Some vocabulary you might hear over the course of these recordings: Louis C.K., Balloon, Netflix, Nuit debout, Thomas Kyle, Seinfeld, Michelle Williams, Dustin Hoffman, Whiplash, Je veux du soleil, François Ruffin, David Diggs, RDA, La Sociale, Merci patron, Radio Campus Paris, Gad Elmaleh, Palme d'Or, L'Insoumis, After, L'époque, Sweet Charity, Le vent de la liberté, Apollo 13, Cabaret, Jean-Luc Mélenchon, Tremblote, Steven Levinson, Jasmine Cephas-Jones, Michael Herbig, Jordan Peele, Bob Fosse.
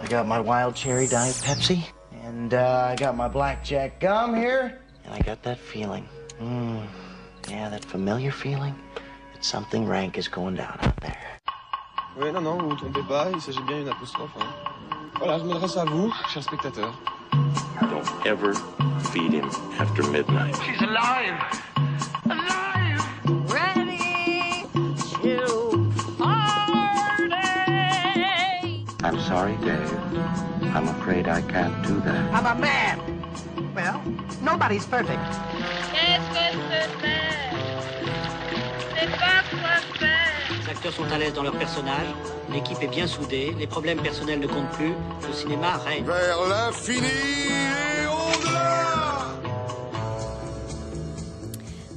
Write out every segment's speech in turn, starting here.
I got my wild cherry diet Pepsi, and I got my blackjack gum here, and I got that feeling. Yeah, that familiar feeling that something rank is going down out there. Oui, non, non, vous ne vous trompez pas, il s'agit bien d'une apostrophe. Hein. Voilà, je m'adresse à vous, chers spectateurs. Don't ever feed him after midnight. She's alive! Alive! Ready to party! I'm sorry, Dave. I'm afraid I can't do that. I'm a man! Well, nobody's perfect. Qu'est-ce que je fais? C'est pas quoi faire. Les acteurs sont à l'aise dans leur personnage, l'équipe est bien soudée, les problèmes personnels ne comptent plus, le cinéma règne. Vers l'infini!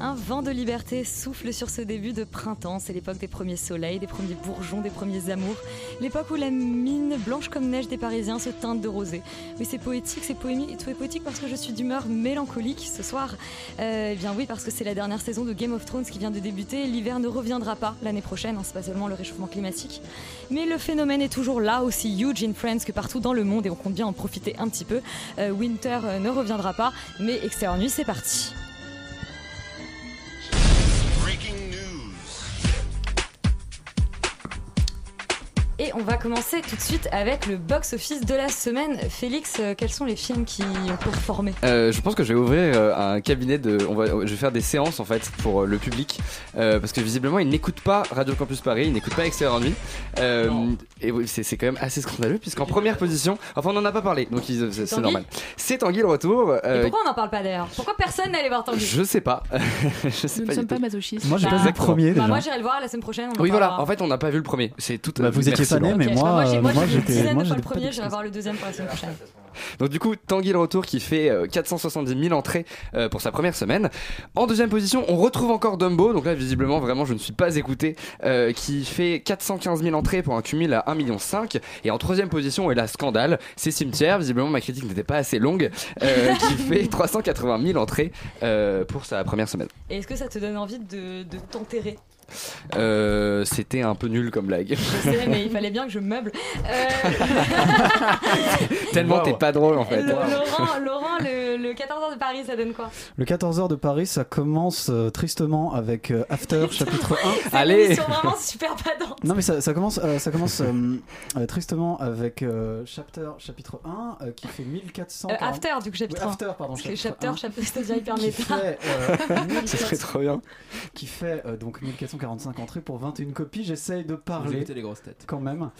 Un vent de liberté souffle sur ce début de printemps. C'est l'époque des premiers soleils, des premiers bourgeons, des premiers amours. L'époque où la mine blanche comme neige des Parisiens se teinte de rosée. Oui, c'est poétique, c'est poétique parce que je suis d'humeur mélancolique ce soir. Bien oui, parce que c'est la dernière saison de Game of Thrones qui vient de débuter. L'hiver ne reviendra pas l'année prochaine, hein, c'est pas seulement le réchauffement climatique. Mais le phénomène est toujours là, aussi huge in France que partout dans le monde, et on compte bien en profiter un petit peu. Winter ne reviendra pas, mais Extérieur Nuit, c'est parti. Et on va commencer tout de suite avec le box-office de la semaine. Félix, quels sont les films qui ont performé ? Je pense que je vais ouvrir un cabinet de... je vais faire des séances en fait pour le public parce que visiblement ils n'écoutent pas Radio Campus Paris, ils n'écoutent pas Extérieur Nuit. Et c'est quand même assez scandaleux puisqu'en première position... Enfin on n'en a pas parlé, donc c'est normal. C'est Tanguy le retour. Et pourquoi on n'en parle pas d'ailleurs ? Pourquoi personne n'allait voir Tanguy ? Je sais pas. Nous ne sommes pas masochistes. Moi j'ai pas vu le premier déjà. Moi j'irai le voir la semaine prochaine. Oui voilà, en fait on n'a pas vu le premier. C'est toute... vous étiez... Année, mais okay, moi j'étais pas le premier, je vais avoir le deuxième pour la semaine prochaine. Donc du coup, Tanguy le retour qui fait 470 000 entrées pour sa première semaine. En deuxième position, on retrouve encore Dumbo. Donc là, visiblement, vraiment, je ne suis pas écouté. Qui fait 415 000 entrées pour un cumul à 1,5 million. Et en troisième position, et là, scandale, c'est Cimetière. Visiblement, ma critique n'était pas assez longue. Qui fait 380 000 entrées pour sa première semaine. Et est-ce que ça te donne envie de t'enterrer ? C'était un peu nul comme blague. Je sais, mais il fallait bien que je meuble. Tellement wow. T'es pas drôle en fait. Laurent, le 14h de Paris, ça donne quoi ? Le 14h de Paris, ça commence tristement avec After chapitre 1. Allez. Ils sont vraiment super padantes. Non mais ça commence tristement avec chapitre 1 qui fait 1400. After du coup chapitre 1. Oui, After pardon. Chapitre 1, c'est-à-dire hyperméta. Ça serait trop bien. Qui fait donc 1445 entrées pour 21 copies. J'essaye de parler les grosses têtes. Quand même.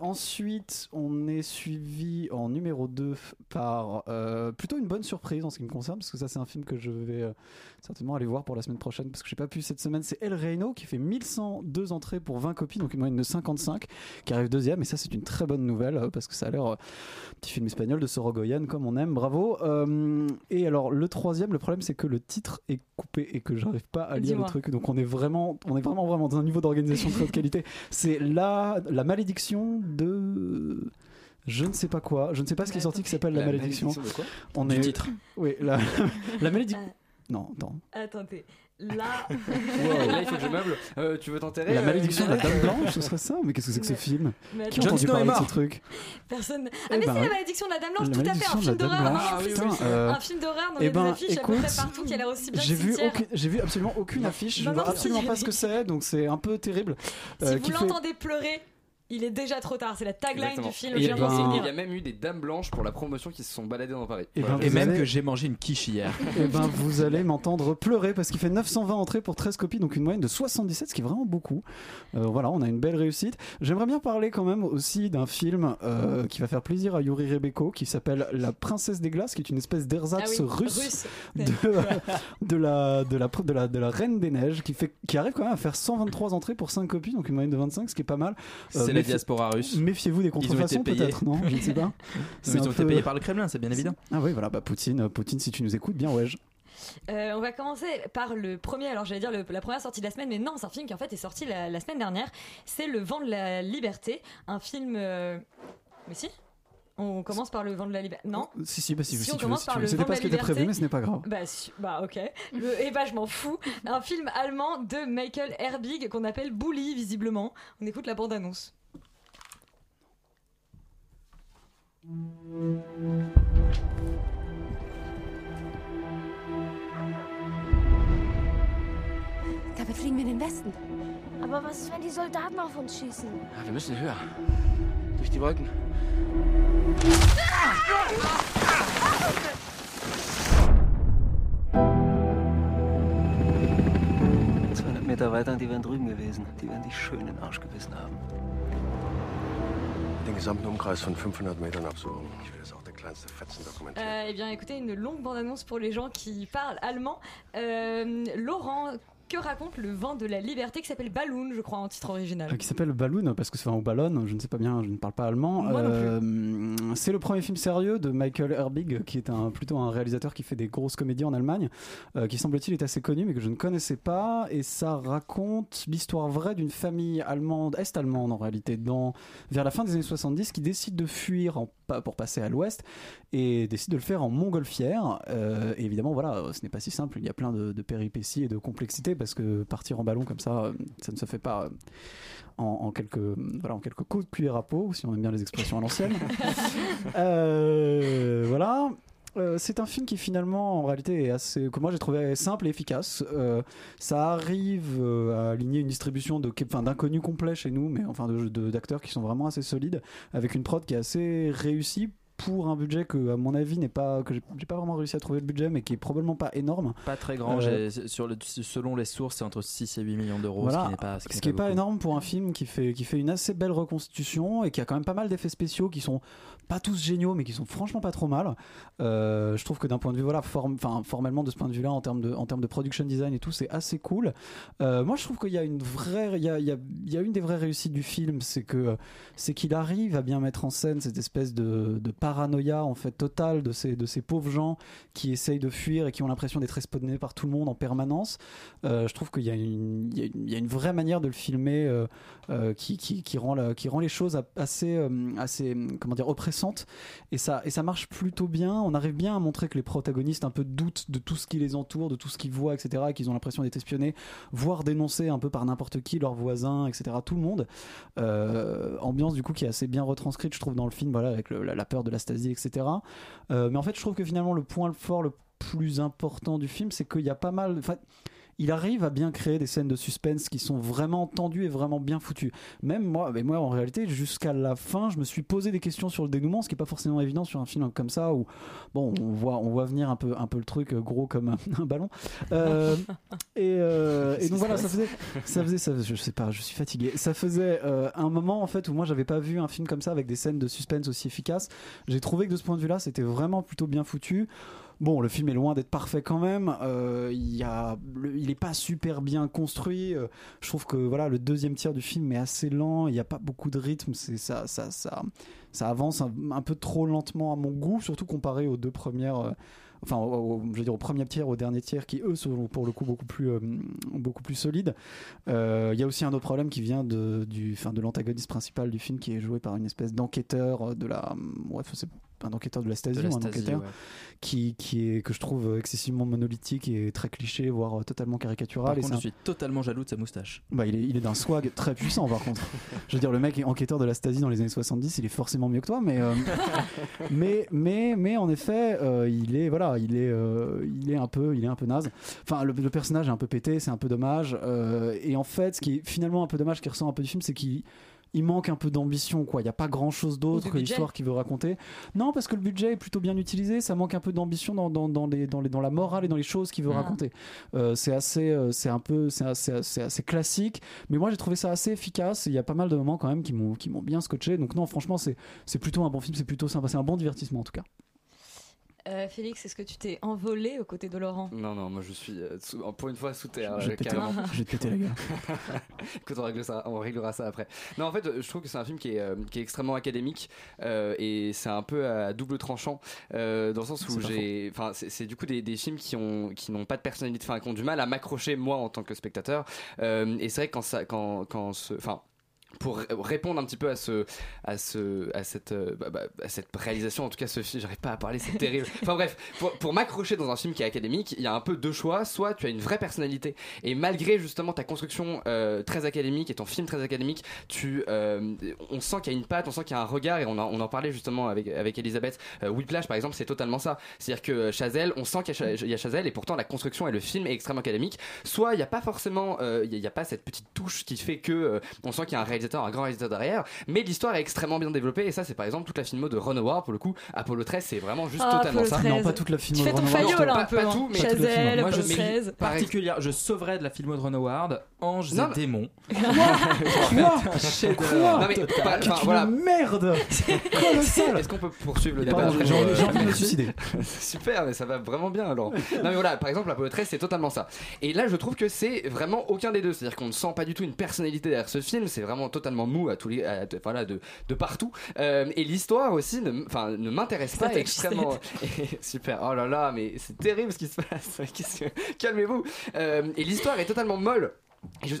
Ensuite, on est suivi en numéro 2 par plutôt une bonne surprise en ce qui me concerne, parce que ça c'est un film que je vais certainement aller voir pour la semaine prochaine, parce que j'ai pas pu cette semaine. C'est El Reino qui fait 1102 entrées pour 20 copies, donc une moyenne de 55, qui arrive deuxième, et ça c'est une très bonne nouvelle parce que ça a l'air petit film espagnol de Sorogoyen comme on aime, bravo. Et alors le troisième, le problème c'est que le titre est coupé et que j'arrive pas à lire le truc, donc on est vraiment dans un niveau d'organisation de très haute qualité. C'est la malédiction de... Je ne sais pas quoi, je ne sais pas ce qui est sorti qui s'appelle La Malédiction. Malédiction de quoi ? Du titre. Oui, la malédiction. Non, attends. Attendez. Là. Wow. Là, il faut que je meuble. Tu veux t'enterrer ? La malédiction de la Dame Blanche, ce serait ça ? Mais qu'est-ce que c'est que ce film ? Qui a entendu parler de ce truc ? Personne. Ah, mais c'est La Malédiction de la Dame Blanche, tout à fait, un film d'horreur. Un film d'horreur dans les affiches, à peu près partout, qui a l'air aussi bien que Cimetière. J'ai vu absolument aucune affiche, je ne vois absolument pas ce que c'est, donc c'est un peu terrible. Si vous l'entendez pleurer, il est déjà trop tard, c'est la tagline du film. Il y a même eu des dames blanches pour la promotion qui se sont baladées dans Paris. Et même que j'ai mangé une quiche hier. Et ben vous allez m'entendre pleurer parce qu'il fait 920 entrées pour 13 copies, donc une moyenne de 77, ce qui est vraiment beaucoup. Voilà, on a une belle réussite. J'aimerais bien parler quand même aussi d'un film qui va faire plaisir à Yuri Rebeko, qui s'appelle La Princesse des Glaces, qui est une espèce d'ersatz russe de la Reine des Neiges, qui arrive quand même à faire 123 entrées pour 5 copies, donc une moyenne de 25, ce qui est pas mal. C'est la diaspora russe. Méfiez-vous des contrefaçons peut-être, non ? Je ne sais pas. Ils ont été payés par le Kremlin, c'est bien évident. Ah oui, voilà, bah, Poutine, si tu nous écoutes, bien ouais. On va commencer par le premier, alors j'allais dire la première sortie de la semaine, mais non, c'est un film qui en fait est sorti la semaine dernière. C'est Le vent de la liberté, un film... Mais si ? On commence par Le vent de la liberté. Non. Si on commence par Le vent de la liberté. C'était pas ce qui était prévu, mais ce n'est pas grave. Ok. Je m'en fous. Un film allemand de Michael Herbig qu'on appelle Bully, visiblement. On écoute la bande-annonce. Damit fliegen wir in den Westen. Aber was ist, wenn die Soldaten auf uns schießen? Ja, wir müssen höher. Durch die Wolken. Ah! 200 Meter weiter und die wären drüben gewesen. Die wären dich schön in den Arsch gebissen haben. Den gesamten Umkreis von 500 Metern absuchen. Ich will das auch der kleinste Fetzen dokumentieren. Eh bien, écoutez, une longue bande-annonce pour les gens qui parlent allemand. Laurent... Que raconte Le vent de la liberté, qui s'appelle Balloon, je crois, en titre original. Qui s'appelle Balloon, parce que c'est un ballon, je ne sais pas bien, je ne parle pas allemand. Moi non plus. C'est le premier film sérieux de Michael Herbig, qui est plutôt un réalisateur qui fait des grosses comédies en Allemagne, qui semble-t-il est assez connu, mais que je ne connaissais pas. Et ça raconte l'histoire vraie d'une famille allemande, est-allemande en réalité, vers la fin des années 70, qui décide de fuir pour passer à l'ouest, et décide de le faire en montgolfière. Et évidemment, voilà, ce n'est pas si simple, il y a plein de péripéties et de complexités, parce que partir en ballon comme ça, ça ne se fait pas en quelques coups de cuillère à peau, si on aime bien les expressions à l'ancienne. Voilà. C'est un film qui finalement en réalité est assez, que moi j'ai trouvé simple et efficace. Ça arrive à aligner une distribution d'inconnus complets chez nous, mais enfin d'acteurs qui sont vraiment assez solides, avec une prod qui est assez réussie pour un budget que, à mon avis, j'ai pas vraiment réussi à trouver le budget, mais qui est probablement pas énorme. Pas très grand. Selon les sources, c'est entre 6 et 8 millions d'euros. Voilà, ce qui n'est pas énorme pour un film qui fait une assez belle reconstitution et qui a quand même pas mal d'effets spéciaux qui sont pas tous géniaux, mais qui sont franchement pas trop mal. Je trouve que d'un point de vue, formellement, de ce point de vue-là, en termes de production design et tout, c'est assez cool. Moi, je trouve qu'il y a une des vraies réussites du film, c'est qu'il arrive à bien mettre en scène cette espèce de paranoïa en fait totale de ces pauvres gens qui essayent de fuir et qui ont l'impression d'être espionnés par tout le monde en permanence. Je trouve qu'il y a une vraie manière de le filmer qui rend les choses assez comment dire, oppressantes, et ça marche plutôt bien. On arrive bien à montrer que les protagonistes un peu doutent de tout ce qui les entoure, de tout ce qu'ils voient, etc., et qu'ils ont l'impression d'être espionnés, voire dénoncés un peu par n'importe qui, leurs voisins, etc., tout le monde. Ambiance du coup qui est assez bien retranscrite, je trouve, dans le film, voilà, avec la peur de la Stasi, etc. Mais en fait, je trouve que finalement le point fort le plus important du film, c'est qu'il y a pas mal... Enfin, il arrive à bien créer des scènes de suspense qui sont vraiment tendues et vraiment bien foutues. Même moi, en réalité, jusqu'à la fin, je me suis posé des questions sur le dénouement, ce qui n'est pas forcément évident sur un film comme ça, où bon, on voit venir un peu le truc gros comme un ballon. Et donc voilà, ça faisait, je sais pas, je suis fatigué. Ça faisait un moment en fait où moi j'avais pas vu un film comme ça avec des scènes de suspense aussi efficaces. J'ai trouvé que de ce point de vue-là, c'était vraiment plutôt bien foutu. Bon, le film est loin d'être parfait quand même. Il est pas super bien construit. Je trouve que voilà, le deuxième tiers du film est assez lent. Il y a pas beaucoup de rythme. Ça avance un peu trop lentement à mon goût, surtout comparé aux deux premières. Au premier tiers, au dernier tiers, qui eux sont pour le coup beaucoup plus solides. Il y a aussi un autre problème qui vient de l'antagoniste principal du film, qui est joué par une espèce d'enquêteur un enquêteur de la Stasi, qui est, que je trouve excessivement monolithique et très cliché, voire totalement caricatural. Par contre, je suis totalement jaloux de sa moustache. Il est d'un swag très puissant, par contre. Je veux dire, le mec est enquêteur de la Stasi dans les années 70, il est forcément mieux que toi, mais en effet, il est un peu naze. Enfin, le personnage est un peu pété, c'est un peu dommage. Et en fait, ce qui est finalement un peu dommage, qui ressort un peu du film, c'est qu'il manque un peu d'ambition, quoi. Il n'y a pas grand chose d'autre que l'histoire qu'il veut raconter. Non, parce que le budget est plutôt bien utilisé. Ça manque un peu d'ambition dans la morale et dans les choses qu'il veut raconter. C'est assez classique. Mais moi, j'ai trouvé ça assez efficace. Il y a pas mal de moments quand même qui m'ont bien scotché. Donc non, franchement, c'est plutôt un bon film. C'est plutôt sympa. C'est un bon divertissement en tout cas. Félix, est-ce que tu t'es envolé aux côtés de Laurent ? Non, moi je suis pour une fois sous terre. Je vais te péter la gueule. Écoute, on réglera ça après. Non, en fait, je trouve que c'est un film qui est extrêmement académique et c'est un peu à double tranchant dans le sens où c'est du coup des films qui n'ont pas de personnalité, enfin qui ont du mal à m'accrocher moi en tant que spectateur. Et c'est vrai que quand ça, quand, quand, enfin. pour répondre un petit peu à cette réalisation, en tout cas ce film, j'arrive pas à parler, c'est terrible. Enfin bref, pour m'accrocher dans un film qui est académique, il y a un peu deux choix, soit tu as une vraie personnalité et malgré justement ta construction très académique et ton film très académique, on sent qu'il y a une patte, on sent qu'il y a un regard, et on en parlait justement avec Elisabeth. Whiplash par exemple, c'est totalement ça, c'est-à-dire que Chazelle, on sent qu'il y a Chazelle et pourtant la construction et le film est extrêmement académique, soit il n'y a pas forcément il n'y a pas cette petite touche qui fait que on sent qu'il y a un grand réalisateur derrière, mais l'histoire est extrêmement bien développée, et ça c'est par exemple toute la filmo de Ron Howard. Pour le coup, Apollo 13, c'est vraiment juste totalement ça. Non, pas toute la filmo de Ron Howard. Tu fais ton faillot là un peu, pas tout, mais Chazelle, Apollo 13 particulière. Je sauverais de la filmo de Ron Howard Ange et démons. Quoi, merde colossale. Est-ce qu'on peut poursuivre le débat? J'ai envie de me suicider. Super, mais ça va vraiment bien alors. Non mais voilà, par exemple Apollo 13, c'est totalement ça, et là je trouve que c'est vraiment aucun des deux, c'est-à-dire qu'on ne sent pas du tout une personnalité derrière ce film, c'est vraiment totalement mou à tous les, voilà, de partout, et l'histoire aussi ne m'intéresse pas, extrêmement super. Oh là là, mais c'est terrible ce qui se passe. Calmez-vous. Et l'histoire est totalement molle.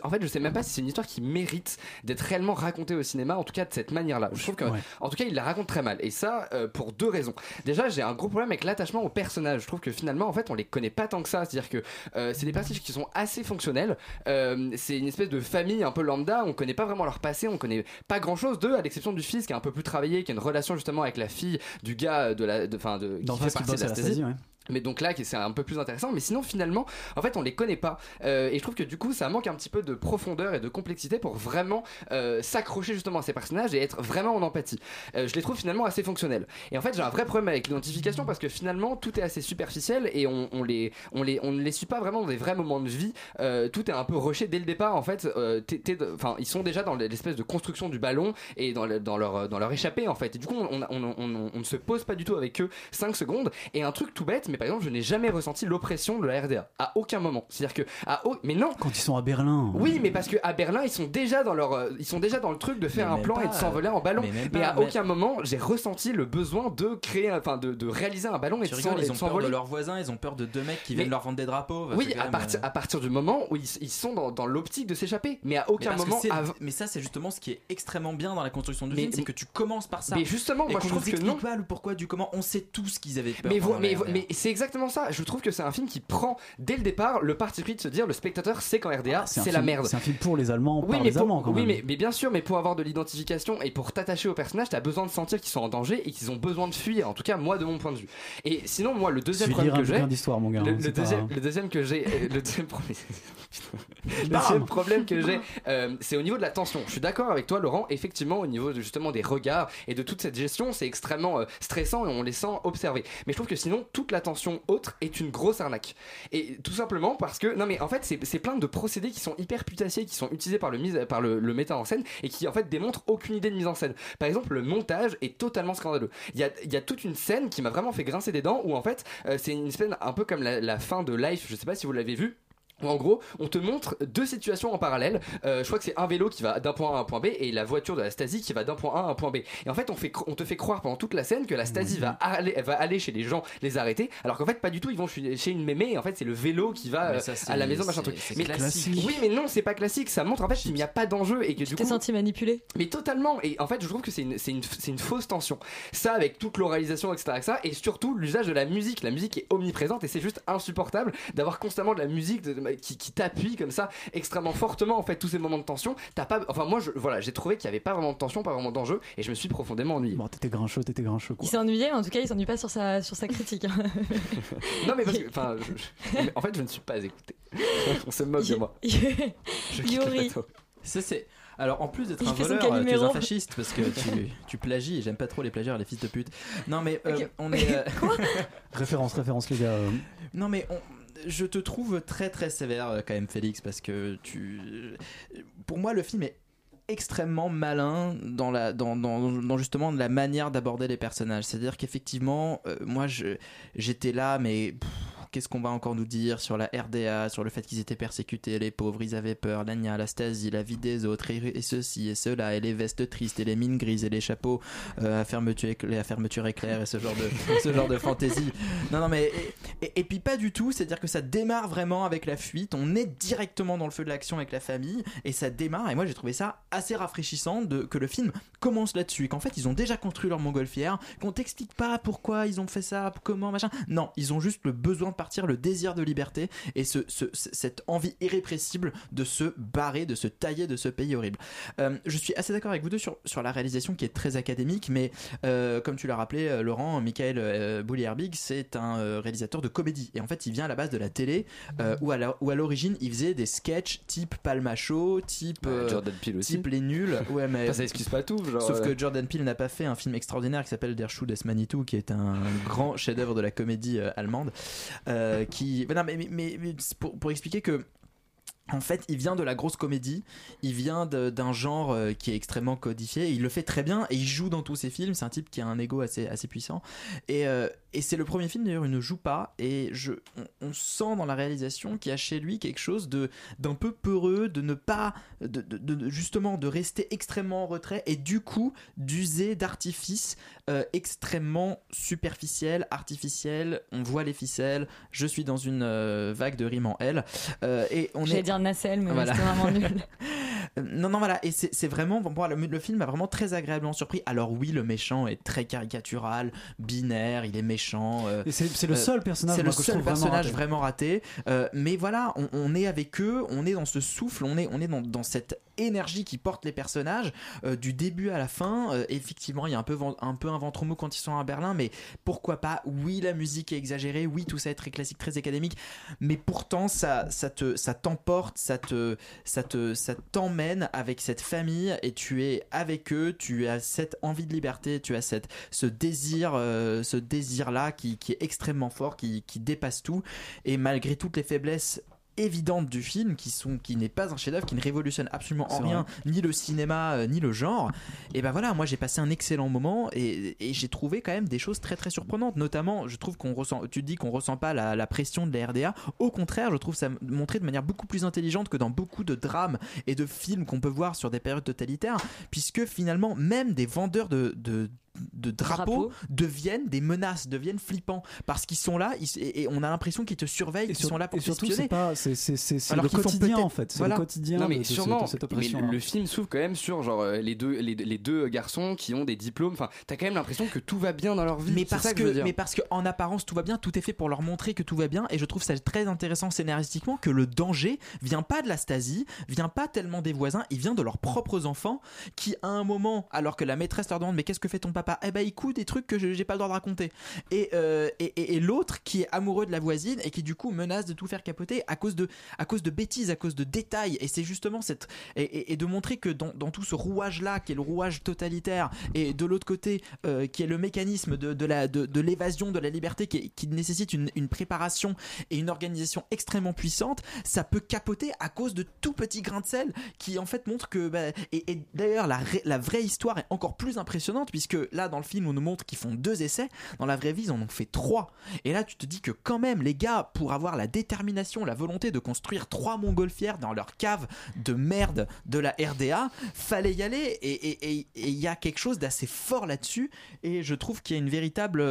En fait, je sais même pas si c'est une histoire qui mérite d'être réellement racontée au cinéma, en tout cas de cette manière-là. Je trouve que, en tout cas, il la raconte très mal. Et ça, pour deux raisons. Déjà, j'ai un gros problème avec l'attachement aux personnages. Je trouve que finalement, en fait, on les connaît pas tant que ça. C'est-à-dire que c'est des personnages qui sont assez fonctionnels. C'est une espèce de famille un peu lambda. On connaît pas vraiment leur passé. On connaît pas grand-chose d'eux, à l'exception du fils qui est un peu plus travaillé, qui a une relation justement avec la fille du gars qui fait partie de la Stasi. Mais donc là, c'est un peu plus intéressant. Mais sinon, finalement, en fait, on les connaît pas. Et je trouve que du coup, ça manque un petit peu de profondeur et de complexité pour vraiment s'accrocher justement à ces personnages et être vraiment en empathie. Je les trouve finalement assez fonctionnels. Et en fait, j'ai un vrai problème avec l'identification parce que finalement, tout est assez superficiel et on ne les suit pas vraiment dans des vrais moments de vie. Tout est un peu rushé dès le départ. En fait, ils sont déjà dans l'espèce de construction du ballon et dans leur échappée en fait. Et du coup, on ne se pose pas du tout avec eux 5 secondes. Et un truc tout bête, mais par exemple, je n'ai jamais ressenti l'oppression de la RDA à aucun moment. C'est-à-dire que mais non. Quand ils sont à Berlin. Oui, mais parce que à Berlin, ils sont déjà dans le truc de faire un plan et de s'envoler en ballon. Mais à aucun moment, j'ai ressenti le besoin de créer, enfin de réaliser un ballon et de s'envoler. Ils ont peur de leurs voisins, ils ont peur de deux mecs qui viennent leur vendre des drapeaux. Oui, à partir du moment où ils sont dans l'optique de s'échapper, mais à aucun moment. Mais ça, c'est justement ce qui est extrêmement bien dans la construction du film, c'est que tu commences par ça. Mais justement, moi, je trouve que non. Pas le pourquoi du comment. On sait tous qu'ils avaient peur. Mais c'est exactement ça. Je trouve que c'est un film qui prend dès le départ le parti pris de se dire le spectateur sait qu'en RDA c'est la merde. C'est un film pour les Allemands, mais bien sûr, mais pour avoir de l'identification et pour t'attacher aux personnages, t'as besoin de sentir qu'ils sont en danger et qu'ils ont besoin de fuir. En tout cas, moi de mon point de vue. Et sinon, moi le deuxième problème que j'ai, le deuxième problème que j'ai, c'est au niveau de la tension. Je suis d'accord avec toi, Laurent. Effectivement, au niveau justement des regards et de toute cette gestion, c'est extrêmement stressant et on les sent observer. Mais je trouve que sinon, toute la tension autre est une grosse arnaque, et tout simplement parce que non mais en fait c'est plein de procédés qui sont hyper putassiers, qui sont utilisés par le metteur en scène et qui en fait démontrent aucune idée de mise en scène. Par exemple, le montage est totalement scandaleux. Il y a toute une scène qui m'a vraiment fait grincer des dents où en fait c'est une scène un peu comme la fin de Life, je sais pas si vous l'avez vu. En gros, on te montre deux situations en parallèle. Je crois que c'est un vélo qui va d'un point A à un point B et la voiture de la Stasi qui va d'un point A à un point B. Et en fait, on te fait croire pendant toute la scène que la Stasi va aller chez les gens, les arrêter, alors qu'en fait, pas du tout. Ils vont chez une mémé et en fait, c'est le vélo qui va à la maison, machin truc. Mais classique. Oui, mais non, c'est pas classique. Ça montre en fait qu'il n'y a pas d'enjeu et que du coup. T'es senti manipulé. Mais totalement. Et en fait, je trouve que c'est une fausse tension. Ça, avec toute l'oralisation, etc. Et surtout, l'usage de la musique. La musique est omniprésente et c'est juste insupportable d'avoir constamment de la musique qui t'appuie comme ça extrêmement fortement. En fait, tous ces moments de tension, j'ai trouvé qu'il n'y avait pas vraiment de tension, pas vraiment d'enjeu, et je me suis profondément ennuyé. Bon, t'étais grincheux quoi. Il s'est ennuyé, en tout cas il s'ennuie pas sur sa critique hein. Non mais parce que en fait je ne suis pas écouté. On se moque de moi. Je quitte le plateau. Alors en plus d'être un voleur, tu es un fasciste parce que tu plagies, et j'aime pas trop les plagieurs, les fils de pute. Non mais on est quoi. Référence les gars. Non mais je te trouve très très sévère quand même, Félix, parce que pour moi le film est extrêmement malin dans justement la manière d'aborder les personnages. C'est-à-dire qu'effectivement moi j'étais là mais qu'est-ce qu'on va encore nous dire sur la RDA, sur le fait qu'ils étaient persécutés, les pauvres, ils avaient peur, l'agna, la Stasi, la vie des autres, et ceci et cela, et les vestes tristes, et les mines grises, et les chapeaux à fermeture éclair, et ce genre de fantaisie. Non mais et puis pas du tout, c'est-à-dire que ça démarre vraiment avec la fuite, on est directement dans le feu de l'action avec la famille, et ça démarre, et moi j'ai trouvé ça assez rafraîchissant que le film commence là-dessus, et qu'en fait ils ont déjà construit leur montgolfière, qu'on t'explique pas pourquoi ils ont fait ça, comment, machin, non, ils ont juste le besoin de partir, le désir de liberté, et cette envie irrépressible de se barrer, de se tailler de ce pays horrible. Je suis assez d'accord avec vous deux sur la réalisation qui est très académique, mais comme tu l'as rappelé Laurent, Michael Herbig, c'est un réalisateur de comédie, et en fait il vient à la base de la télé, où à l'origine il faisait des sketchs type Palma Show, type, Jordan Peele aussi. Type Les Nuls, ouais, mais, ça excuse pas tout genre, sauf que Jordan Peele n'a pas fait un film extraordinaire qui s'appelle Der Schuh des Manitou, qui est un grand chef-d'œuvre de la comédie allemande, pour expliquer que en fait, il vient de la grosse comédie, il vient d'un genre qui est extrêmement codifié, il le fait très bien et il joue dans tous ses films, c'est un type qui a un ego assez puissant, et c'est le premier film d'ailleurs, il ne joue pas, et on sent dans la réalisation qu'il y a chez lui quelque chose d'un peu peureux, de ne pas, justement de rester extrêmement en retrait et du coup d'user d'artifices extrêmement superficiels, artificiels, on voit les ficelles, je suis dans une vague de rimes en L, et on est... Nacelle, mais voilà. C'était vraiment nul. Non, voilà, et c'est vraiment, bon, le film m'a vraiment très agréablement surpris. Alors oui, le méchant est très caricatural, binaire, il est méchant. C'est le seul personnage, vraiment raté. Mais voilà, on est avec eux, on est dans ce souffle, on est dans cette énergie qui porte les personnages du début à la fin. Effectivement, il y a un peu un ventre mou quand ils sont à Berlin, mais pourquoi pas. Oui, la musique est exagérée, oui, tout ça est très classique, très académique, mais pourtant ça t'emporte, ça t'emmène avec cette famille et tu es avec eux, tu as cette envie de liberté, tu as ce désir là qui est extrêmement fort, qui dépasse tout, et malgré toutes les faiblesses évidente du film qui n'est pas un chef-d'œuvre, qui ne révolutionne absolument en rien ni le cinéma ni le genre, et ben voilà, moi j'ai passé un excellent moment, et j'ai trouvé quand même des choses très très surprenantes, notamment je trouve tu dis qu'on ressent pas la pression de la RDA, au contraire je trouve ça montré de manière beaucoup plus intelligente que dans beaucoup de drames et de films qu'on peut voir sur des périodes totalitaires, puisque finalement même des vendeurs de drapeaux deviennent des menaces, deviennent flippants, parce qu'ils sont là et on a l'impression qu'ils te surveillent, qu'ils sont là pour t'espionner. Et surtout, c'est le quotidien en fait. C'est voilà. Le quotidien. Non mais sûrement. De cette oppression. Mais le film s'ouvre quand même sur genre les deux garçons qui ont des diplômes. Enfin, t'as quand même l'impression que tout va bien dans leur vie. Mais parce que en apparence tout va bien, tout est fait pour leur montrer que tout va bien. Et je trouve ça très intéressant scénaristiquement que le danger vient pas de la Stasi, vient pas tellement des voisins, il vient de leurs propres enfants qui à un moment, alors que la maîtresse leur demande mais qu'est-ce que fait ton papa? Eh ben, il coud des trucs que j'ai pas le droit de raconter. Et l'autre qui est amoureux de la voisine et qui du coup menace de tout faire capoter à cause de bêtises, à cause de détails. Et c'est justement et de montrer que dans tout ce rouage là qui est le rouage totalitaire, et de l'autre côté qui est le mécanisme de l'évasion de la liberté qui nécessite une préparation et une organisation extrêmement puissante, ça peut capoter à cause de tout petit grain de sel qui en fait montre que et d'ailleurs la vraie histoire est encore plus impressionnante, puisque là dans le film on nous montre qu'ils font 2 essais, dans la vraie vie ils en ont fait 3, et là tu te dis que quand même les gars, pour avoir la détermination, la volonté de construire 3 montgolfières dans leur cave de merde de la RDA, fallait y aller, et il y a quelque chose d'assez fort là-dessus, et je trouve qu'il y a une véritable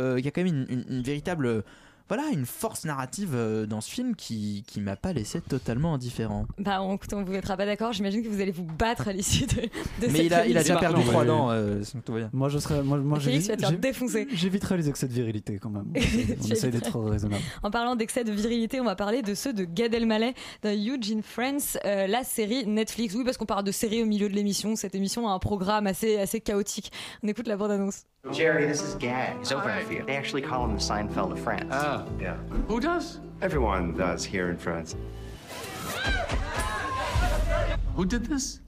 voilà, une force narrative dans ce film qui m'a pas laissé totalement indifférent. Bah, on vous mettra pas d'accord. J'imagine que vous allez vous battre à l'issue de cette. Mais il a déjà perdu 3 ans. Moi, je serais. Moi Félix, tu vas te faire défoncer. J'éviterai les excès de virilité quand même. On essaie d'être raisonnable. En parlant d'excès de virilité, on va parler de ceux de Gad Elmaleh dans Huge in France, la série Netflix. Oui, parce qu'on parle de série au milieu de l'émission. Cette émission a un programme assez chaotique. On écoute la bande-annonce. Jerry, this is Gad. He's over here. They actually call him the Seinfeld of France. Oh, yeah. Who does? Everyone does here in France. Who did this?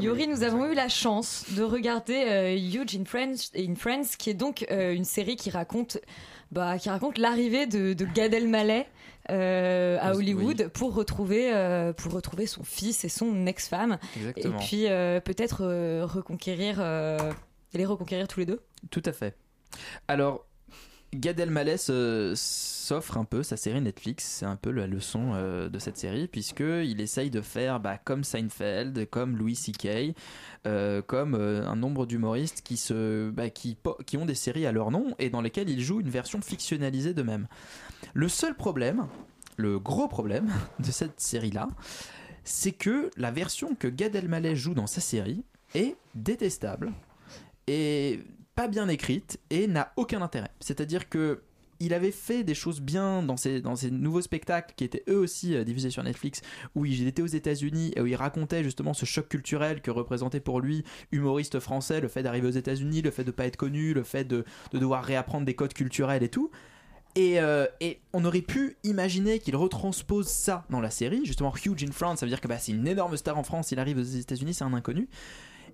Yuri, nous avons eu la chance de regarder Huge in France, qui est donc une série qui raconte l'arrivée de Gad Elmaleh à Hollywood, oui. pour retrouver son fils et son ex-femme. Exactement. Et puis peut-être reconquérir les reconquérir tous les deux. Tout à fait. Alors Gad Elmaleh s'offre un peu sa série Netflix, c'est un peu la leçon de cette série, puisqu'il essaye de faire comme Seinfeld, comme Louis C.K., comme un nombre d'humoristes qui ont des séries à leur nom et dans lesquelles ils jouent une version fictionnalisée d'eux-mêmes. Le seul problème, le gros problème de cette série-là, c'est que la version que Gad Elmaleh joue dans sa série est détestable et pas bien écrite et n'a aucun intérêt. C'est-à-dire que il avait fait des choses bien dans ses nouveaux spectacles qui étaient eux aussi diffusés sur Netflix, où il était aux États-Unis et où il racontait justement ce choc culturel que représentait pour lui, humoriste français, le fait d'arriver aux États-Unis, le fait de pas être connu, le fait de devoir réapprendre des codes culturels et tout. Et on aurait pu imaginer qu'il retranspose ça dans la série, justement Huge in France, ça veut dire que c'est une énorme star en France, il arrive aux États-Unis, c'est un inconnu.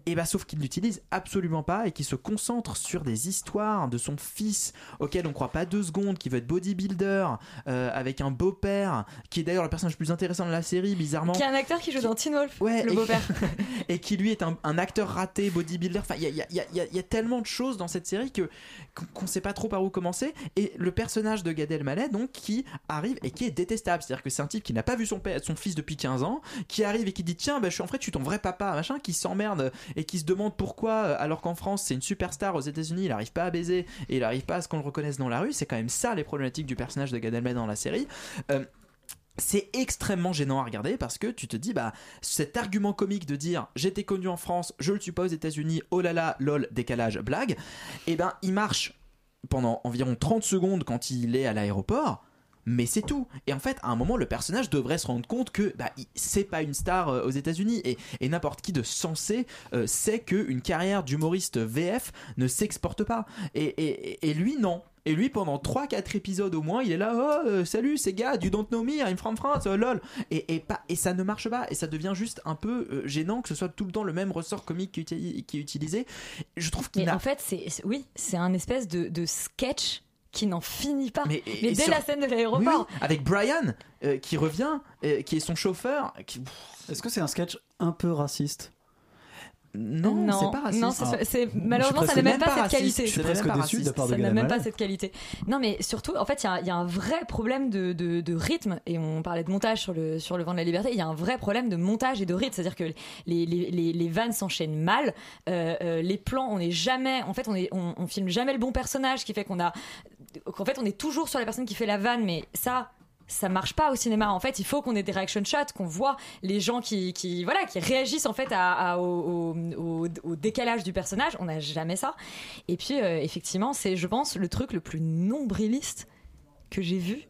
Et sauf qu'il l'utilise absolument pas et qu'il se concentre sur des histoires de son fils auquel on croit pas deux secondes, qui veut être bodybuilder, avec un beau-père qui est d'ailleurs le personnage le plus intéressant de la série, bizarrement. Qui est un acteur qui joue dans Teen Wolf, ouais, le beau-père. Et qui lui est un acteur raté, bodybuilder. Enfin, il y a tellement de choses dans cette série qu'on sait pas trop par où commencer. Et le personnage de Gad Elmaleh, donc, qui arrive et qui est détestable. C'est-à-dire que c'est un type qui n'a pas vu son fils depuis 15 ans, qui arrive et qui dit tiens, je suis ton vrai papa, machin, qui s'emmerde. Et qui se demande pourquoi, alors qu'en France c'est une superstar, aux États-Unis il n'arrive pas à baiser et il n'arrive pas à ce qu'on le reconnaisse dans la rue. C'est quand même ça les problématiques du personnage de Gad Elmaleh dans la série. C'est extrêmement gênant à regarder parce que tu te dis cet argument comique de dire j'étais connu en France, je le suis pas aux États-Unis, oh là là, lol, décalage, blague, il marche pendant environ 30 secondes quand il est à l'aéroport. Mais c'est tout. Et en fait, à un moment, le personnage devrait se rendre compte que c'est pas une star aux États-Unis et n'importe qui de sensé sait qu'une carrière d'humoriste VF ne s'exporte pas. Et lui, non. Et lui, pendant 3-4 épisodes au moins, il est là, salut, c'est Gad, you don't know me, I'm from France, lol. Et ça ne marche pas. Et ça devient juste un peu gênant que ce soit tout le temps le même ressort comique qui est utilisé. Je trouve qu'il en fait, c'est un espèce de sketch qui n'en finit pas. Mais dès la scène de l'aéroport. Oui, avec Brian qui revient, qui est son chauffeur. Est-ce que c'est un sketch un peu raciste ? Non, c'est pas raciste. Non, malheureusement, ça n'a même pas cette qualité. Je suis presque déçu de la part de Gad Elmaleh. Ça n'a même pas cette qualité. Non, mais surtout, en fait, il y a un vrai problème de rythme. Et on parlait de montage sur le vent de la liberté. Il y a un vrai problème de montage et de rythme. C'est-à-dire que les vannes s'enchaînent mal. Les plans, on n'est jamais. En fait, on filme jamais le bon personnage, qui fait qu'en fait, on est toujours sur la personne qui fait la vanne, mais ça marche pas au cinéma. En fait, il faut qu'on ait des reaction shots, qu'on voit les gens qui réagissent en fait au décalage du personnage. On n'a jamais ça. Et puis effectivement, c'est, je pense, le truc le plus nombriliste que j'ai vu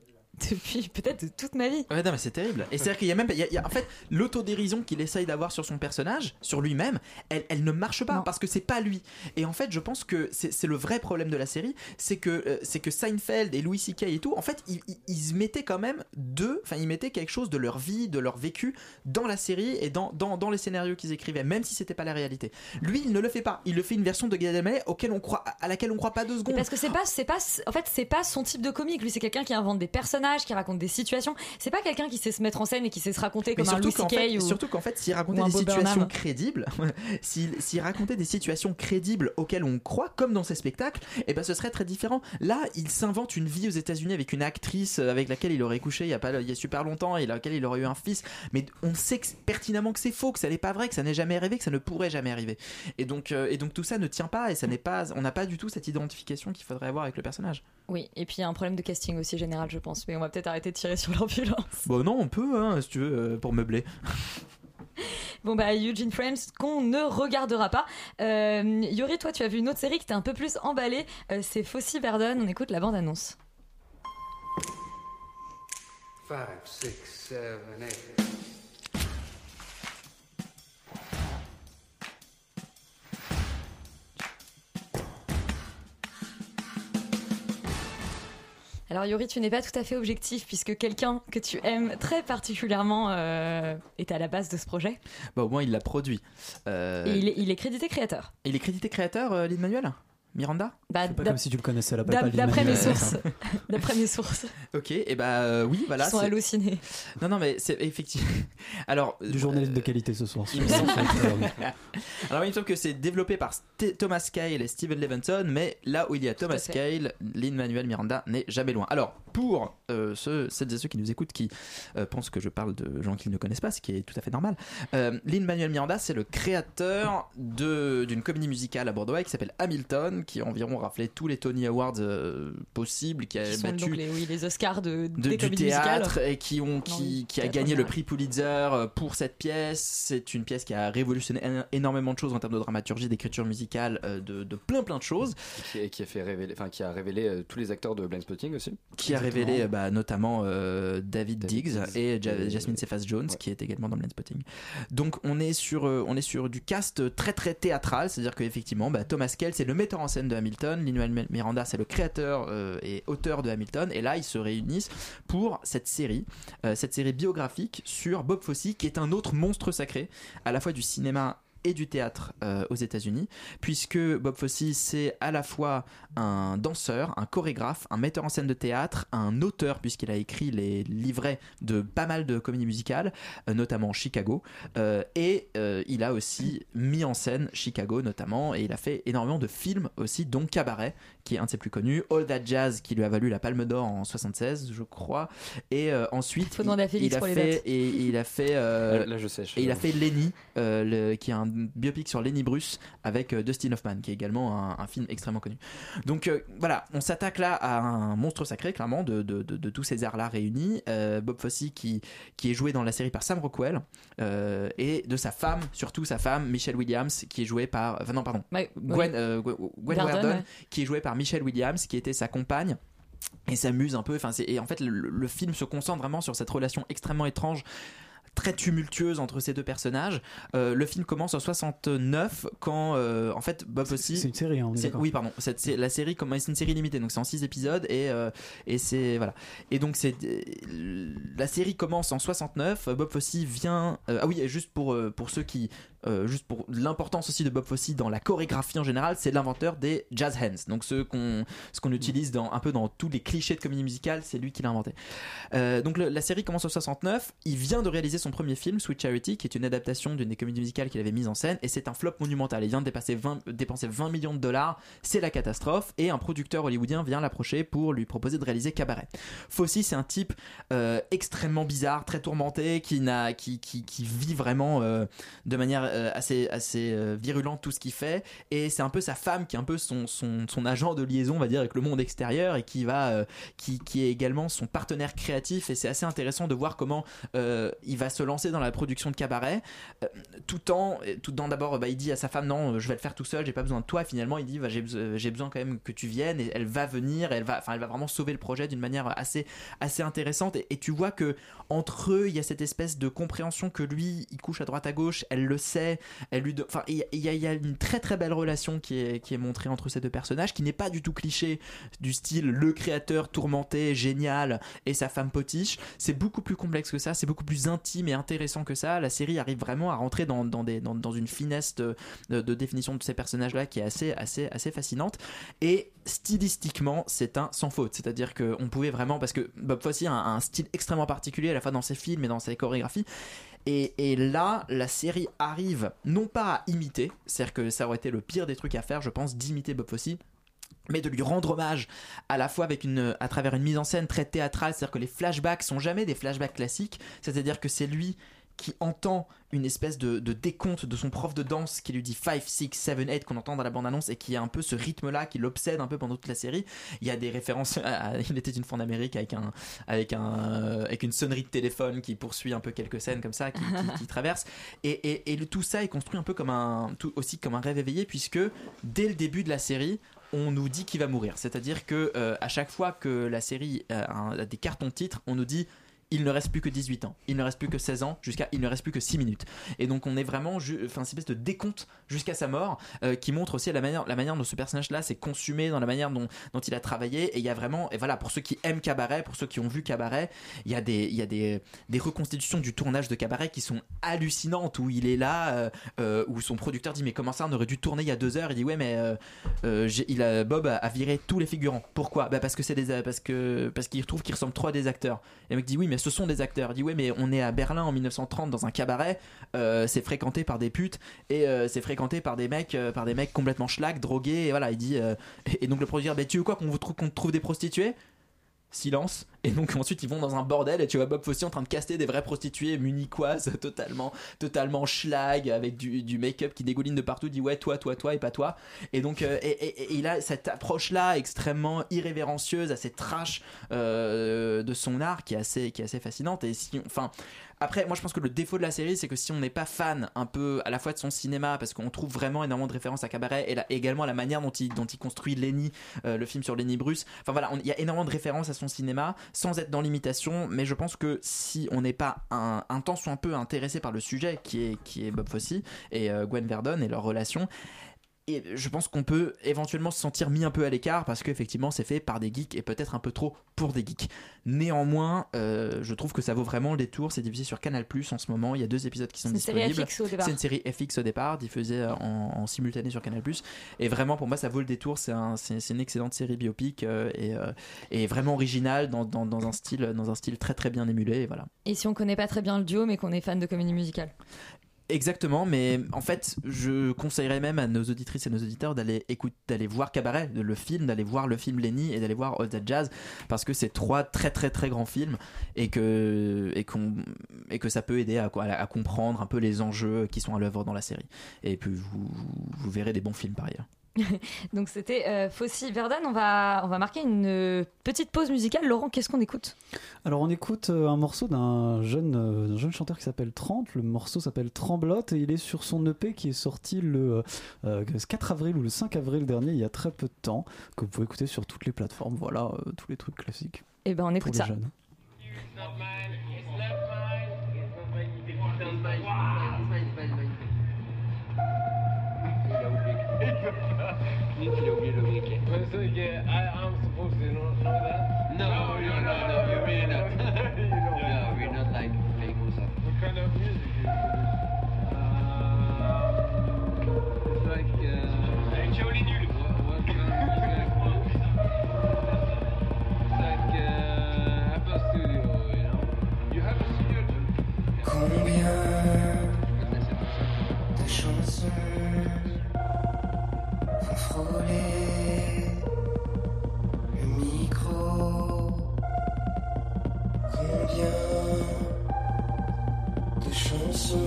depuis peut-être de toute ma vie. Ouais, non, mais c'est terrible. Et c'est-à-dire qu'il y a même, en fait, l'autodérision qu'il essaye d'avoir sur son personnage, sur lui-même, elle ne marche pas, non. Parce que c'est pas lui. Et en fait, je pense que c'est le vrai problème de la série, c'est que Seinfeld et Louis C.K. et tout, en fait, ils mettaient quand même ils mettaient quelque chose de leur vie, de leur vécu dans la série et dans les scénarios qu'ils écrivaient, même si c'était pas la réalité. Lui, il ne le fait pas. Il le fait une version de Gad Elmaleh à laquelle on croit pas deux secondes. Et parce que c'est pas son type de comique. Lui, c'est quelqu'un qui invente des personnages, qui raconte des situations. C'est pas quelqu'un qui sait se mettre en scène et qui sait se raconter comme un Louis C.K. Surtout qu'en fait, s'il racontait des situations crédibles, s'il racontait des situations crédibles auxquelles on croit, comme dans ses spectacles, ce serait très différent. Là, il s'invente une vie aux États-Unis avec une actrice avec laquelle il aurait couché il y a super longtemps et laquelle il aurait eu un fils. Mais on sait pertinemment que c'est faux, que ça n'est pas vrai, que ça n'est jamais arrivé, que ça ne pourrait jamais arriver. Et donc tout ça ne tient pas et ça n'est pas. On n'a pas du tout cette identification qu'il faudrait avoir avec le personnage. Oui, et puis il y a un problème de casting aussi général, je pense. Mais on va peut-être arrêter de tirer sur l'ambulance. Bon, non, on peut, si tu veux, pour meubler. Bon, Huge in France, qu'on ne regardera pas. Yuri, toi, tu as vu une autre série qui t'est un peu plus emballée. C'est Fosse/Verdon. On écoute la bande-annonce. 5, 6, 7, 8. Alors Yuri, tu n'es pas tout à fait objectif puisque quelqu'un que tu aimes très particulièrement est à la base de ce projet. Au moins il l'a produit. Et il est crédité créateur. Il est crédité créateur, Lin-Manuel ? Miranda ? C'est pas comme si tu le connaissais, la paille. D'après mes sources. D'après mes sources. Ok, et oui, voilà. Ils sont hallucinés. Non, mais c'est effectivement. Alors, du journalisme de qualité ce soir. Alors, il me semble que c'est développé par Thomas Kyle et Steven Levinson, mais là où il y a Thomas Kyle, Lin-Manuel Miranda n'est jamais loin. Alors, pour celles et ceux qui nous écoutent qui pensent que je parle de gens qu'ils ne connaissent pas, ce qui est tout à fait normal, Lin-Manuel Miranda, c'est le créateur d'une comédie musicale à Broadway qui s'appelle Hamilton, qui a environ raflé tous les Tony Awards possibles, qui a battu les Oscars des comédies musicales et qui a gagné le prix Pulitzer pour cette pièce. C'est une pièce qui a révolutionné énormément de choses en termes de dramaturgie, d'écriture musicale, de plein de choses, et qui a révélé tous les acteurs de Blindspotting aussi, qui a révélé notamment David Diggs et Jasmine Cephas-Jones, qui est également dans Blindspotting. Donc on est sur du cast très très théâtral, c'est-à-dire qu'effectivement Thomas Kail, c'est le metteur en scène de Hamilton, Lin-Manuel Miranda, c'est le créateur et auteur de Hamilton, et là ils se réunissent pour cette série biographique sur Bob Fosse, qui est un autre monstre sacré à la fois du cinéma et du théâtre aux États-Unis, puisque Bob Fosse, c'est à la fois un danseur, un chorégraphe, un metteur en scène de théâtre, un auteur, puisqu'il a écrit les livrets de pas mal de comédies musicales, notamment Chicago, et il a aussi mis en scène Chicago notamment, et il a fait énormément de films aussi, dont Cabaret, qui est un de ses plus connus, All That Jazz, qui lui a valu la Palme d'Or en 1976, je crois, et ensuite il a fait Lenny, qui est un biopic sur Lenny Bruce avec Dustin Hoffman, qui est également un film extrêmement connu. Donc voilà, on s'attaque là à un monstre sacré, clairement, de tous ces arts-là réunis. Bob Fosse qui est joué dans la série par Sam Rockwell, et de sa femme, surtout sa femme, Michelle Williams, qui est jouée par... Enfin non, pardon, Gwen Verdon, ouais. Qui est jouée par Michelle Williams, qui était sa compagne. Et s'amuse un peu. Et en fait, le film se concentre vraiment sur cette relation extrêmement étrange, très tumultueuse entre ces deux personnages. Le film commence en 69 quand en fait Bob Fosse, c'est une série, hein, la série commence, c'est une série limitée, donc c'est en 6 épisodes et c'est voilà. Et donc la série commence en 69. Bob Fosse vient juste pour ceux qui juste pour l'importance aussi de Bob Fosse dans la chorégraphie en général, c'est l'inventeur des jazz hands, donc ce qu'on utilise dans tous les clichés de comédie musicale, c'est lui qui l'a inventé. Donc la série commence en 69, il vient de réaliser son premier film, Sweet Charity, qui est une adaptation d'une des comédies musicales qu'il avait mise en scène, et c'est un flop monumental. Il vient de dépenser 20 millions de dollars, c'est la catastrophe, et un producteur hollywoodien vient l'approcher pour lui proposer de réaliser Cabaret. Fosse, c'est un type extrêmement bizarre, très tourmenté, qui vit vraiment de manière assez virulente tout ce qu'il fait, et c'est un peu sa femme qui est un peu son agent de liaison, on va dire, avec le monde extérieur, et qui est également son partenaire créatif, et c'est assez intéressant de voir comment il va se lancer dans la production de Cabaret, tout en d'abord il dit à sa femme non, je vais le faire tout seul, j'ai pas besoin de toi, et finalement il dit j'ai besoin quand même que tu viennes, et elle va venir, elle va vraiment sauver le projet d'une manière assez intéressante, et tu vois que entre eux il y a cette espèce de compréhension que lui il couche à droite à gauche, elle le sait, il y a une très très belle relation qui est montrée entre ces deux personnages, qui n'est pas du tout cliché du style le créateur tourmenté génial et sa femme potiche. C'est beaucoup plus complexe que ça, c'est beaucoup plus intime et intéressant que ça. La série arrive vraiment à rentrer dans une finesse de définition de ces personnages-là qui est assez fascinante, et stylistiquement c'est un sans faute, c'est-à-dire qu'on pouvait vraiment, parce que Bob Fosse a un style extrêmement particulier à la fois dans ses films et dans ses chorégraphies, et là la série arrive non pas à imiter, c'est-à-dire que ça aurait été le pire des trucs à faire, je pense, d'imiter Bob Fosse, mais de lui rendre hommage à la fois à travers une mise en scène très théâtrale, c'est-à-dire que les flashbacks sont jamais des flashbacks classiques, c'est-à-dire que c'est lui qui entend une espèce de décompte de son prof de danse qui lui dit 5, 6, 7, 8 qu'on entend dans la bande-annonce, et qui a un peu ce rythme-là qui l'obsède un peu pendant toute la série. Il y a des références à Il était une fois en Amérique avec une sonnerie de téléphone qui poursuit un peu quelques scènes comme ça qui traverse, et tout ça est construit un peu comme un rêve éveillé, puisque dès le début de la série on nous dit qu'il va mourir, c'est-à-dire que à chaque fois que la série a des cartons titres, on nous dit il ne reste plus que 18 ans, il ne reste plus que 16 ans, jusqu'à il ne reste plus que 6 minutes. Et donc on est vraiment, enfin, une espèce de décompte jusqu'à sa mort, qui montre aussi la manière dont ce personnage-là s'est consumé, dans la manière dont il a travaillé. Et il y a vraiment, et voilà, pour ceux qui aiment Cabaret, pour ceux qui ont vu Cabaret, il y a des reconstitutions du tournage de Cabaret qui sont hallucinantes, où il est là, où son producteur dit mais comment ça, on aurait dû tourner il y a 2 heures. Il dit ouais mais Bob a viré tous les figurants. Pourquoi ? Bah parce qu'il trouve qu'ils ressemblent trop à des acteurs. Et le mec dit oui mais ce sont des acteurs. Il dit ouais mais on est à Berlin en 1930 dans un cabaret, c'est fréquenté par des putes et c'est fréquenté par des mecs complètement schlack, drogués, et voilà. Il dit et donc le producteur dit bah, tu veux quoi qu'on trouve des prostituées ? Silence. Et donc ensuite ils vont dans un bordel et tu vois Bob Fosse en train de caster des vraies prostituées munichoises totalement schlag, avec du make-up qui dégouline de partout. Dit ouais toi et pas toi. Et donc il a cette approche là extrêmement irrévérencieuse, assez trash de son art, qui est assez fascinante. Et après moi je pense que le défaut de la série, c'est que si on n'est pas fan un peu à la fois de son cinéma, parce qu'on trouve vraiment énormément de références à Cabaret, et également à la manière dont il construit Lenny, le film sur Lenny Bruce, enfin voilà, il y a énormément de références à son cinéma sans être dans l'imitation. Mais je pense que si on n'est pas un tant soit un peu intéressé par le sujet qui est Bob Fosse et Gwen Verdon et leur relation, et je pense qu'on peut éventuellement se sentir mis un peu à l'écart, parce qu'effectivement c'est fait par des geeks et peut-être un peu trop pour des geeks. Néanmoins, je trouve que ça vaut vraiment le détour. C'est diffusé sur Canal+, en ce moment. Il y a 2 épisodes qui sont disponibles. C'est une série FX au départ, diffusée en simultané sur Canal+. Et vraiment, pour moi, ça vaut le détour. C'est une excellente série biopic et vraiment originale dans un style très très bien émulé. Et voilà. Et si on connaît pas très bien le duo, mais qu'on est fan de comédie musicale. Exactement, mais en fait, je conseillerais même à nos auditrices et nos auditeurs d'aller voir Cabaret, le film, d'aller voir le film Lenny et d'aller voir All That Jazz, parce que c'est 3 très très très grands films et que ça peut aider à comprendre un peu les enjeux qui sont à l'œuvre dans la série. Et puis vous verrez des bons films par ailleurs. Donc c'était Fosse/Verdon. On va marquer une petite pause musicale. Laurent, qu'est-ce qu'on écoute ? Alors on écoute un morceau d'un jeune chanteur qui s'appelle Trente. Le morceau s'appelle Tremblote et il est sur son EP qui est sorti le 4 avril ou le 5 avril dernier, il y a très peu de temps, que vous pouvez écouter sur toutes les plateformes. Voilà, tous les trucs classiques. Et ben on écoute ça. You'll be the weekend. But so yeah, I'm supposed to know that? No, you're not. No, you're really not. No, we're not like playing music. What kind of music do you do? It's like... Jolly Nul. What kind of music? It's like have a studio, you know? You have a studio too? Yeah. Combien de chansons frôler le micro, combien de chansons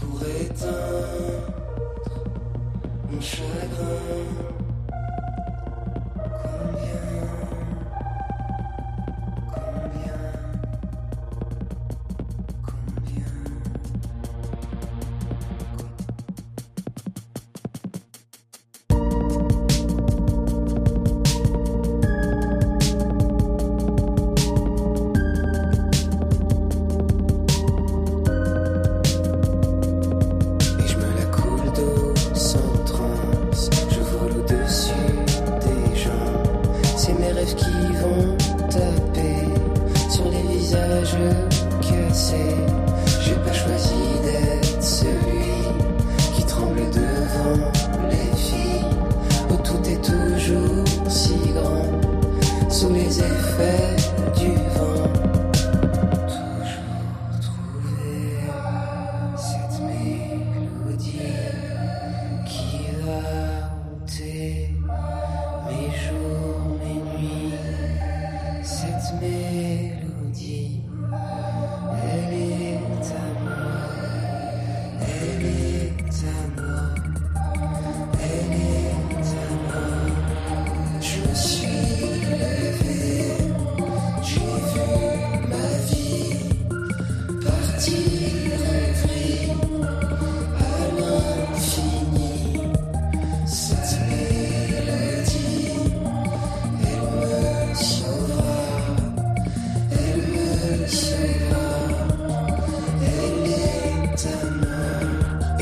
pour éteindre mon chagrin, sans transe, je vole au-delà.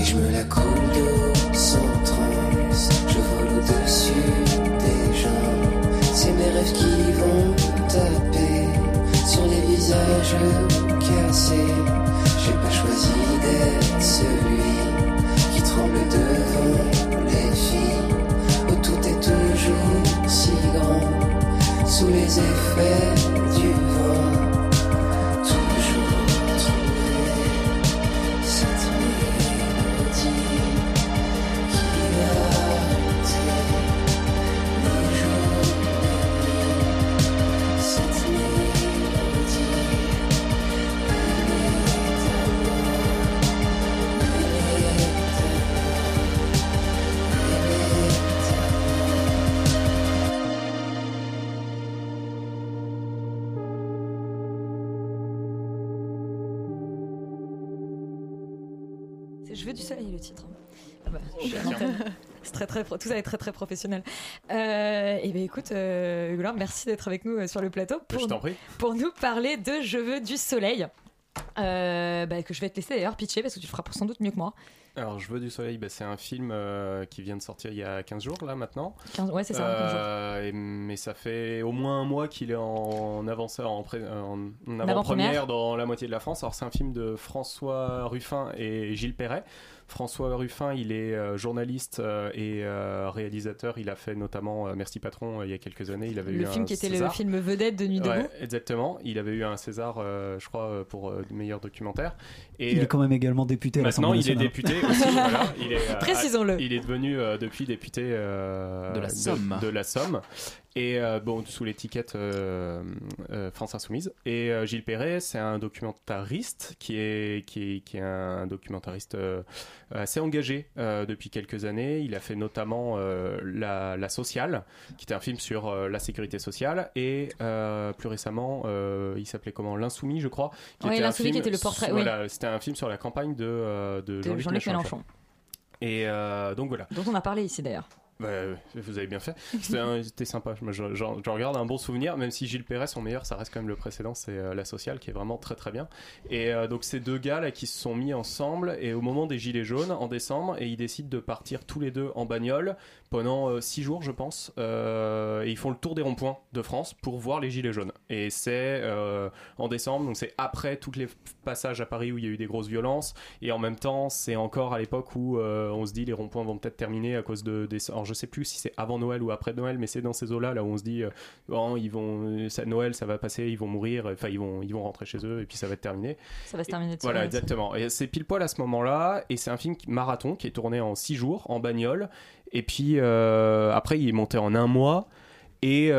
et je me la coule d'eau sans transe. Je vole au-dessus des gens, c'est mes rêves qui vont taper sur les visages cassés. J'ai pas choisi d'être celui qui tremble devant les filles, où tout est toujours si grand, sous les effets du vent. Je veux du soleil, le titre. Ah bah, c'est très, tout ça est très très professionnel. Et ben écoute, Hugues, merci d'être avec nous sur le plateau pour nous parler de Je veux du soleil, que je vais te laisser d'ailleurs pitcher parce que tu le feras sans doute mieux que moi. Alors Je veux du soleil, c'est un film qui vient de sortir il y a 15 jours là maintenant. 15, ouais c'est ça, 15 jours. Mais ça fait au moins un mois qu'il est en avant-première dans la moitié de la France. Alors c'est un film de François Ruffin et Gilles Perret. François Ruffin, il est journaliste et réalisateur. Il a fait notamment Merci Patron il y a quelques années. Il avait eu un film qui était César. Le film vedette de Nuit debout. Exactement. Il avait eu un César, je crois, pour meilleur documentaire. Et il est quand même également député. Maintenant, il est député aussi. Voilà. Précisons-le. Il est devenu depuis député de la Somme. Et sous l'étiquette France Insoumise. Et Gilles Perret, c'est un documentariste qui est un documentariste assez engagé depuis quelques années. Il a fait notamment La Sociale, qui était un film sur la sécurité sociale. Et plus récemment, il s'appelait L'Insoumis, je crois. Oui, L'Insoumis qui était le portrait. Voilà, c'était un film sur la campagne de Jean-Luc Mélenchon. Et donc voilà. Dont on a parlé ici d'ailleurs. Vous avez bien fait, c'était sympa. J'en regarde un bon souvenir, même si Gilles Perret, son meilleur, ça reste quand même le précédent, c'est La Sociale, qui est vraiment très très bien. Et donc ces deux gars là qui se sont mis ensemble et au moment des Gilets jaunes en décembre, et ils décident de partir tous les deux en bagnole pendant 6 jours je pense, et ils font le tour des ronds-points de France pour voir les Gilets jaunes. Et c'est en décembre, donc c'est après tous les passages à Paris où il y a eu des grosses violences, et en même temps c'est encore à l'époque où on se dit les ronds-points vont peut-être terminer à cause de décembre. Je sais plus si c'est avant Noël ou après Noël, mais c'est dans ces eaux-là, là où on se dit Noël, ça va passer, ils vont mourir, enfin ils vont rentrer chez eux et puis ça va être terminé. Ça va se terminer. Voilà, exactement. Et c'est pile poil à ce moment-là, et c'est un film marathon qui est tourné en 6 jours en bagnole, et puis après il est monté en 1 mois. Et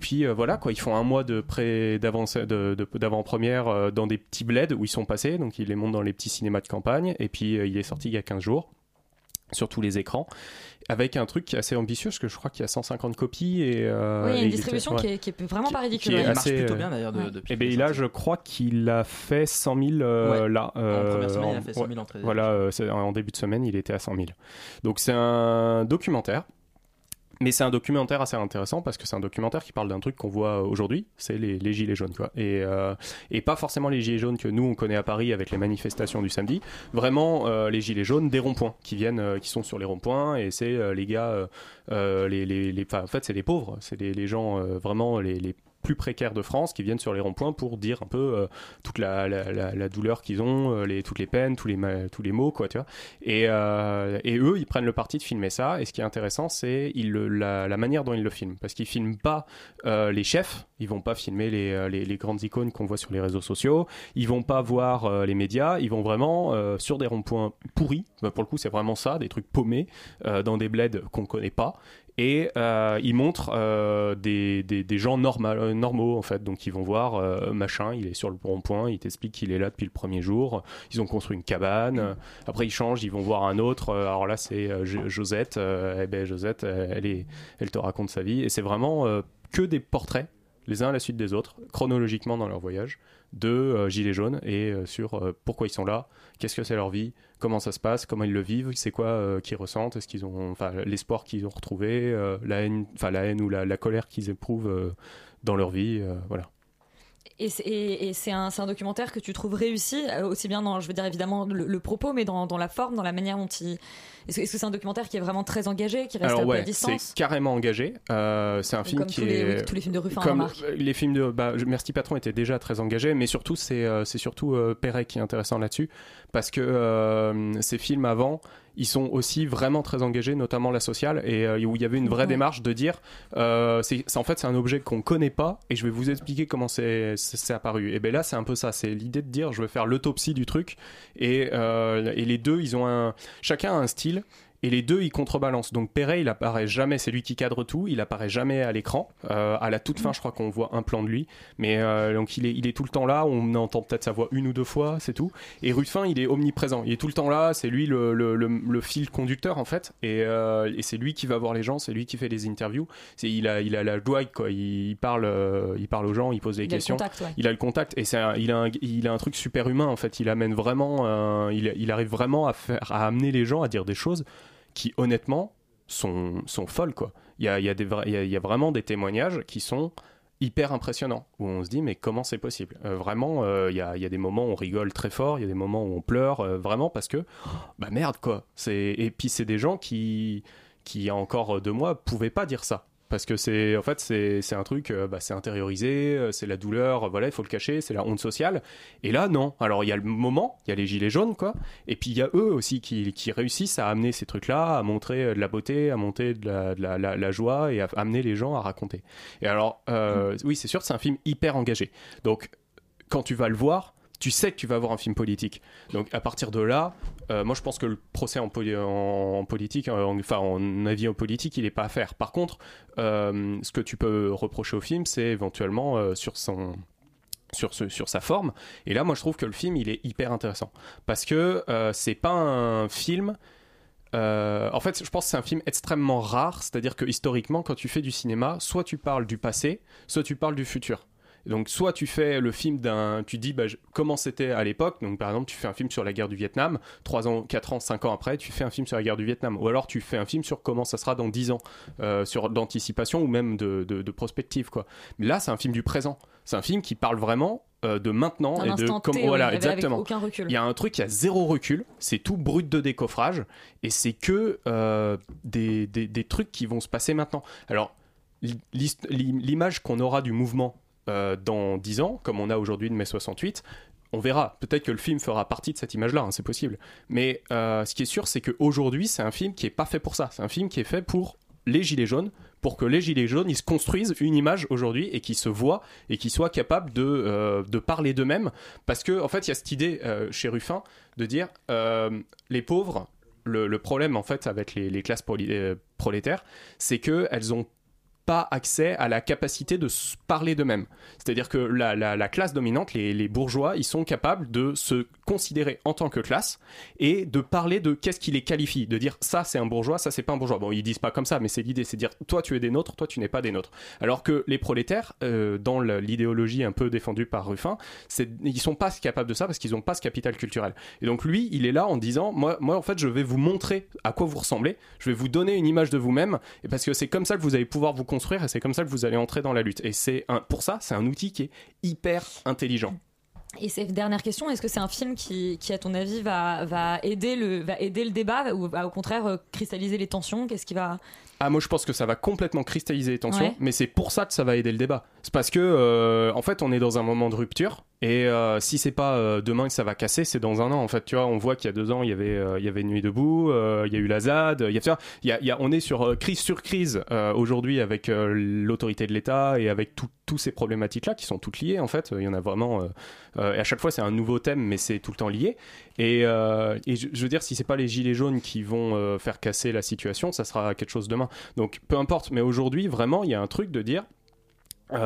puis voilà quoi, ils font 1 mois d'avant-première dans des petits bleds où ils sont passés, donc ils les montent dans les petits cinémas de campagne, et puis il est sorti il y a 15 jours. Sur tous les écrans, avec un truc assez ambitieux, parce que je crois qu'il y a 150 copies. Et, oui, une distribution qui est vraiment pas ridicule. Il marche plutôt bien d'ailleurs depuis. Et bien là, je crois qu'il a fait 100 000 là. En première semaine, il a fait 100 000 entrées. Voilà, en début de semaine, il était à 100 000. Donc c'est un documentaire. Mais c'est un documentaire assez intéressant parce que c'est un documentaire qui parle d'un truc qu'on voit aujourd'hui, c'est les gilets jaunes, quoi. Et pas forcément les gilets jaunes que nous on connaît à Paris avec les manifestations du samedi. Vraiment les gilets jaunes des ronds-points qui sont sur les ronds-points, et c'est les gars, en fait c'est les pauvres, c'est les gens vraiment les plus précaires de France qui viennent sur les ronds-points pour dire un peu toute la douleur qu'ils ont, toutes les peines, tous les maux, quoi, tu vois. Et eux, ils prennent le parti de filmer ça. Et ce qui est intéressant, c'est la manière dont ils le filment, parce qu'ils filment pas les chefs. Ils vont pas filmer les grandes icônes qu'on voit sur les réseaux sociaux. Ils vont pas voir les médias. Ils vont vraiment sur des ronds-points pourris. Bah, pour le coup, c'est vraiment ça, des trucs paumés dans des bleds qu'on connaît pas. Et ils montrent des gens normaux en fait. Donc ils vont voir machin, il est sur le rond-point, il t'explique qu'il est là depuis le premier jour, ils ont construit une cabane, après ils changent, ils vont voir un autre, alors là c'est Josette, Josette elle te raconte sa vie, et c'est vraiment que des portraits, les uns à la suite des autres, chronologiquement dans leur voyage, de Gilets jaunes, et sur pourquoi ils sont là, qu'est-ce que c'est leur vie, comment ça se passe, comment ils le vivent, c'est quoi qu'ils ressentent, est-ce qu'ils ont, l'espoir qu'ils ont retrouvé, la haine ou la colère qu'ils éprouvent dans leur vie, voilà. Et c'est un documentaire que tu trouves réussi, aussi bien dans, je veux dire évidemment le propos, mais dans la forme, dans la manière dont il... Est-ce que c'est un documentaire qui est vraiment très engagé, qui reste à peu à distance? C'est carrément engagé. C'est un film qui est... Comme tous les films de Ruffin, comme les films de... Merci Patron était déjà très engagé, mais surtout, c'est surtout Perret qui est intéressant là-dessus, parce que ces films avant... ils sont aussi vraiment très engagés, notamment La Sociale, et où il y avait une vraie démarche de dire c'est un objet qu'on connaît pas et je vais vous expliquer comment c'est apparu. Et bien là c'est un peu ça, c'est l'idée de dire je vais faire l'autopsie du truc, et les deux ils ont chacun a un style et les deux ils contrebalancent. Donc Perret il apparaît jamais, c'est lui qui cadre tout, il apparaît jamais à l'écran, à la toute fin je crois qu'on voit un plan de lui, mais donc il est tout le temps là, on entend peut-être sa voix une ou deux fois, c'est tout. Et Ruffin il est omniprésent, il est tout le temps là, c'est lui le fil conducteur en fait, et c'est lui qui va voir les gens, c'est lui qui fait les interviews, il a la joie quoi, il parle aux gens, il pose des questions, il a le contact, et il a un truc super humain en fait, il amène vraiment il arrive vraiment à amener les gens à dire des choses qui honnêtement sont folles quoi. Il y a vraiment des témoignages qui sont hyper impressionnants où on se dit mais comment c'est possible, vraiment il y a des moments où on rigole très fort, il y a des moments où on pleure, vraiment parce que bah merde quoi. Et puis c'est des gens qui il y a encore 2 mois pouvaient pas dire ça parce que c'est un truc, c'est intériorisé, c'est la douleur, voilà, il faut le cacher, c'est la honte sociale. Et là non, alors il y a le moment, il y a les Gilets jaunes quoi, et puis il y a eux aussi qui réussissent à amener ces trucs là, à montrer de la beauté, à monter de la joie, et à amener les gens à raconter. Et alors oui c'est sûr, c'est un film hyper engagé, donc quand tu vas le voir tu sais que tu vas avoir un film politique. Donc à partir de là, moi je pense que le procès en politique, en avis en politique, il n'est pas à faire. Par contre, ce que tu peux reprocher au film, c'est éventuellement sur sa forme. Et là, moi je trouve que le film, il est hyper intéressant. Parce que c'est pas un film... en fait je pense que c'est un film extrêmement rare. C'est-à-dire que historiquement, quand tu fais du cinéma, soit tu parles du passé, soit tu parles du futur. Donc soit tu fais le film tu dis comment c'était à l'époque, donc par exemple tu fais un film sur la guerre du Vietnam, 3 ans, 4 ans, 5 ans après tu fais un film sur la guerre du Vietnam, ou alors tu fais un film sur comment ça sera dans 10 ans, sur d'anticipation ou même de prospective quoi. Mais là c'est un film du présent, c'est un film qui parle vraiment de maintenant et de comment, voilà exactement, il y a un truc, il y a zéro recul, c'est tout brut de décoffrage et c'est que des trucs qui vont se passer maintenant. Alors l'image qu'on aura du mouvement dans 10 ans, comme on a aujourd'hui de mai 68, on verra. Peut-être que le film fera partie de cette image-là, hein, c'est possible. Mais ce qui est sûr, c'est qu'aujourd'hui, c'est un film qui n'est pas fait pour ça. C'est un film qui est fait pour les Gilets jaunes, pour que les Gilets jaunes, ils se construisent une image aujourd'hui et qu'ils se voient et qu'ils soient capables de parler d'eux-mêmes. Parce qu'en fait, il y a cette idée chez Ruffin de dire les pauvres, le problème en fait avec les classes prolétaires, c'est qu'elles ont pas accès à la capacité de se parler d'eux-mêmes. C'est-à-dire que la classe dominante, les bourgeois, ils sont capables de se considérer en tant que classe et de parler de qu'est-ce qui les qualifie, de dire ça c'est un bourgeois, ça c'est pas un bourgeois. Bon, ils disent pas comme ça, mais c'est l'idée, c'est de dire toi tu es des nôtres, toi tu n'es pas des nôtres. Alors que les prolétaires, dans l'idéologie un peu défendue par Ruffin, ils sont pas capables de ça parce qu'ils ont pas ce capital culturel. Et donc lui, il est là en disant moi en fait je vais vous montrer à quoi vous ressemblez, je vais vous donner une image de vous-même, et parce que c'est comme ça que vous allez pouvoir vous construire et c'est comme ça que vous allez entrer dans la lutte. Et pour ça, c'est un outil qui est hyper intelligent. Et cette dernière question, est-ce que c'est un film qui à ton avis, va aider le débat ou va au contraire cristalliser les tensions? Qu'est-ce qui va... Ah, moi je pense que ça va complètement cristalliser les tensions, ouais. Mais c'est pour ça que ça va aider le débat. C'est parce que, en fait, on est dans un moment de rupture. Et si c'est pas demain que ça va casser, c'est dans 1 an en fait. Tu vois, on voit qu'il y a 2 ans, il y avait Nuit debout, il y a eu la ZAD, on est sur crise aujourd'hui avec l'autorité de l'État et avec toutes ces problématiques là qui sont toutes liées en fait. Il y en a vraiment. Et à chaque fois c'est un nouveau thème, mais c'est tout le temps lié. Et je veux dire, si c'est pas les Gilets jaunes qui vont faire casser la situation, ça sera quelque chose demain. Donc peu importe. Mais aujourd'hui vraiment, il y a un truc de dire. Il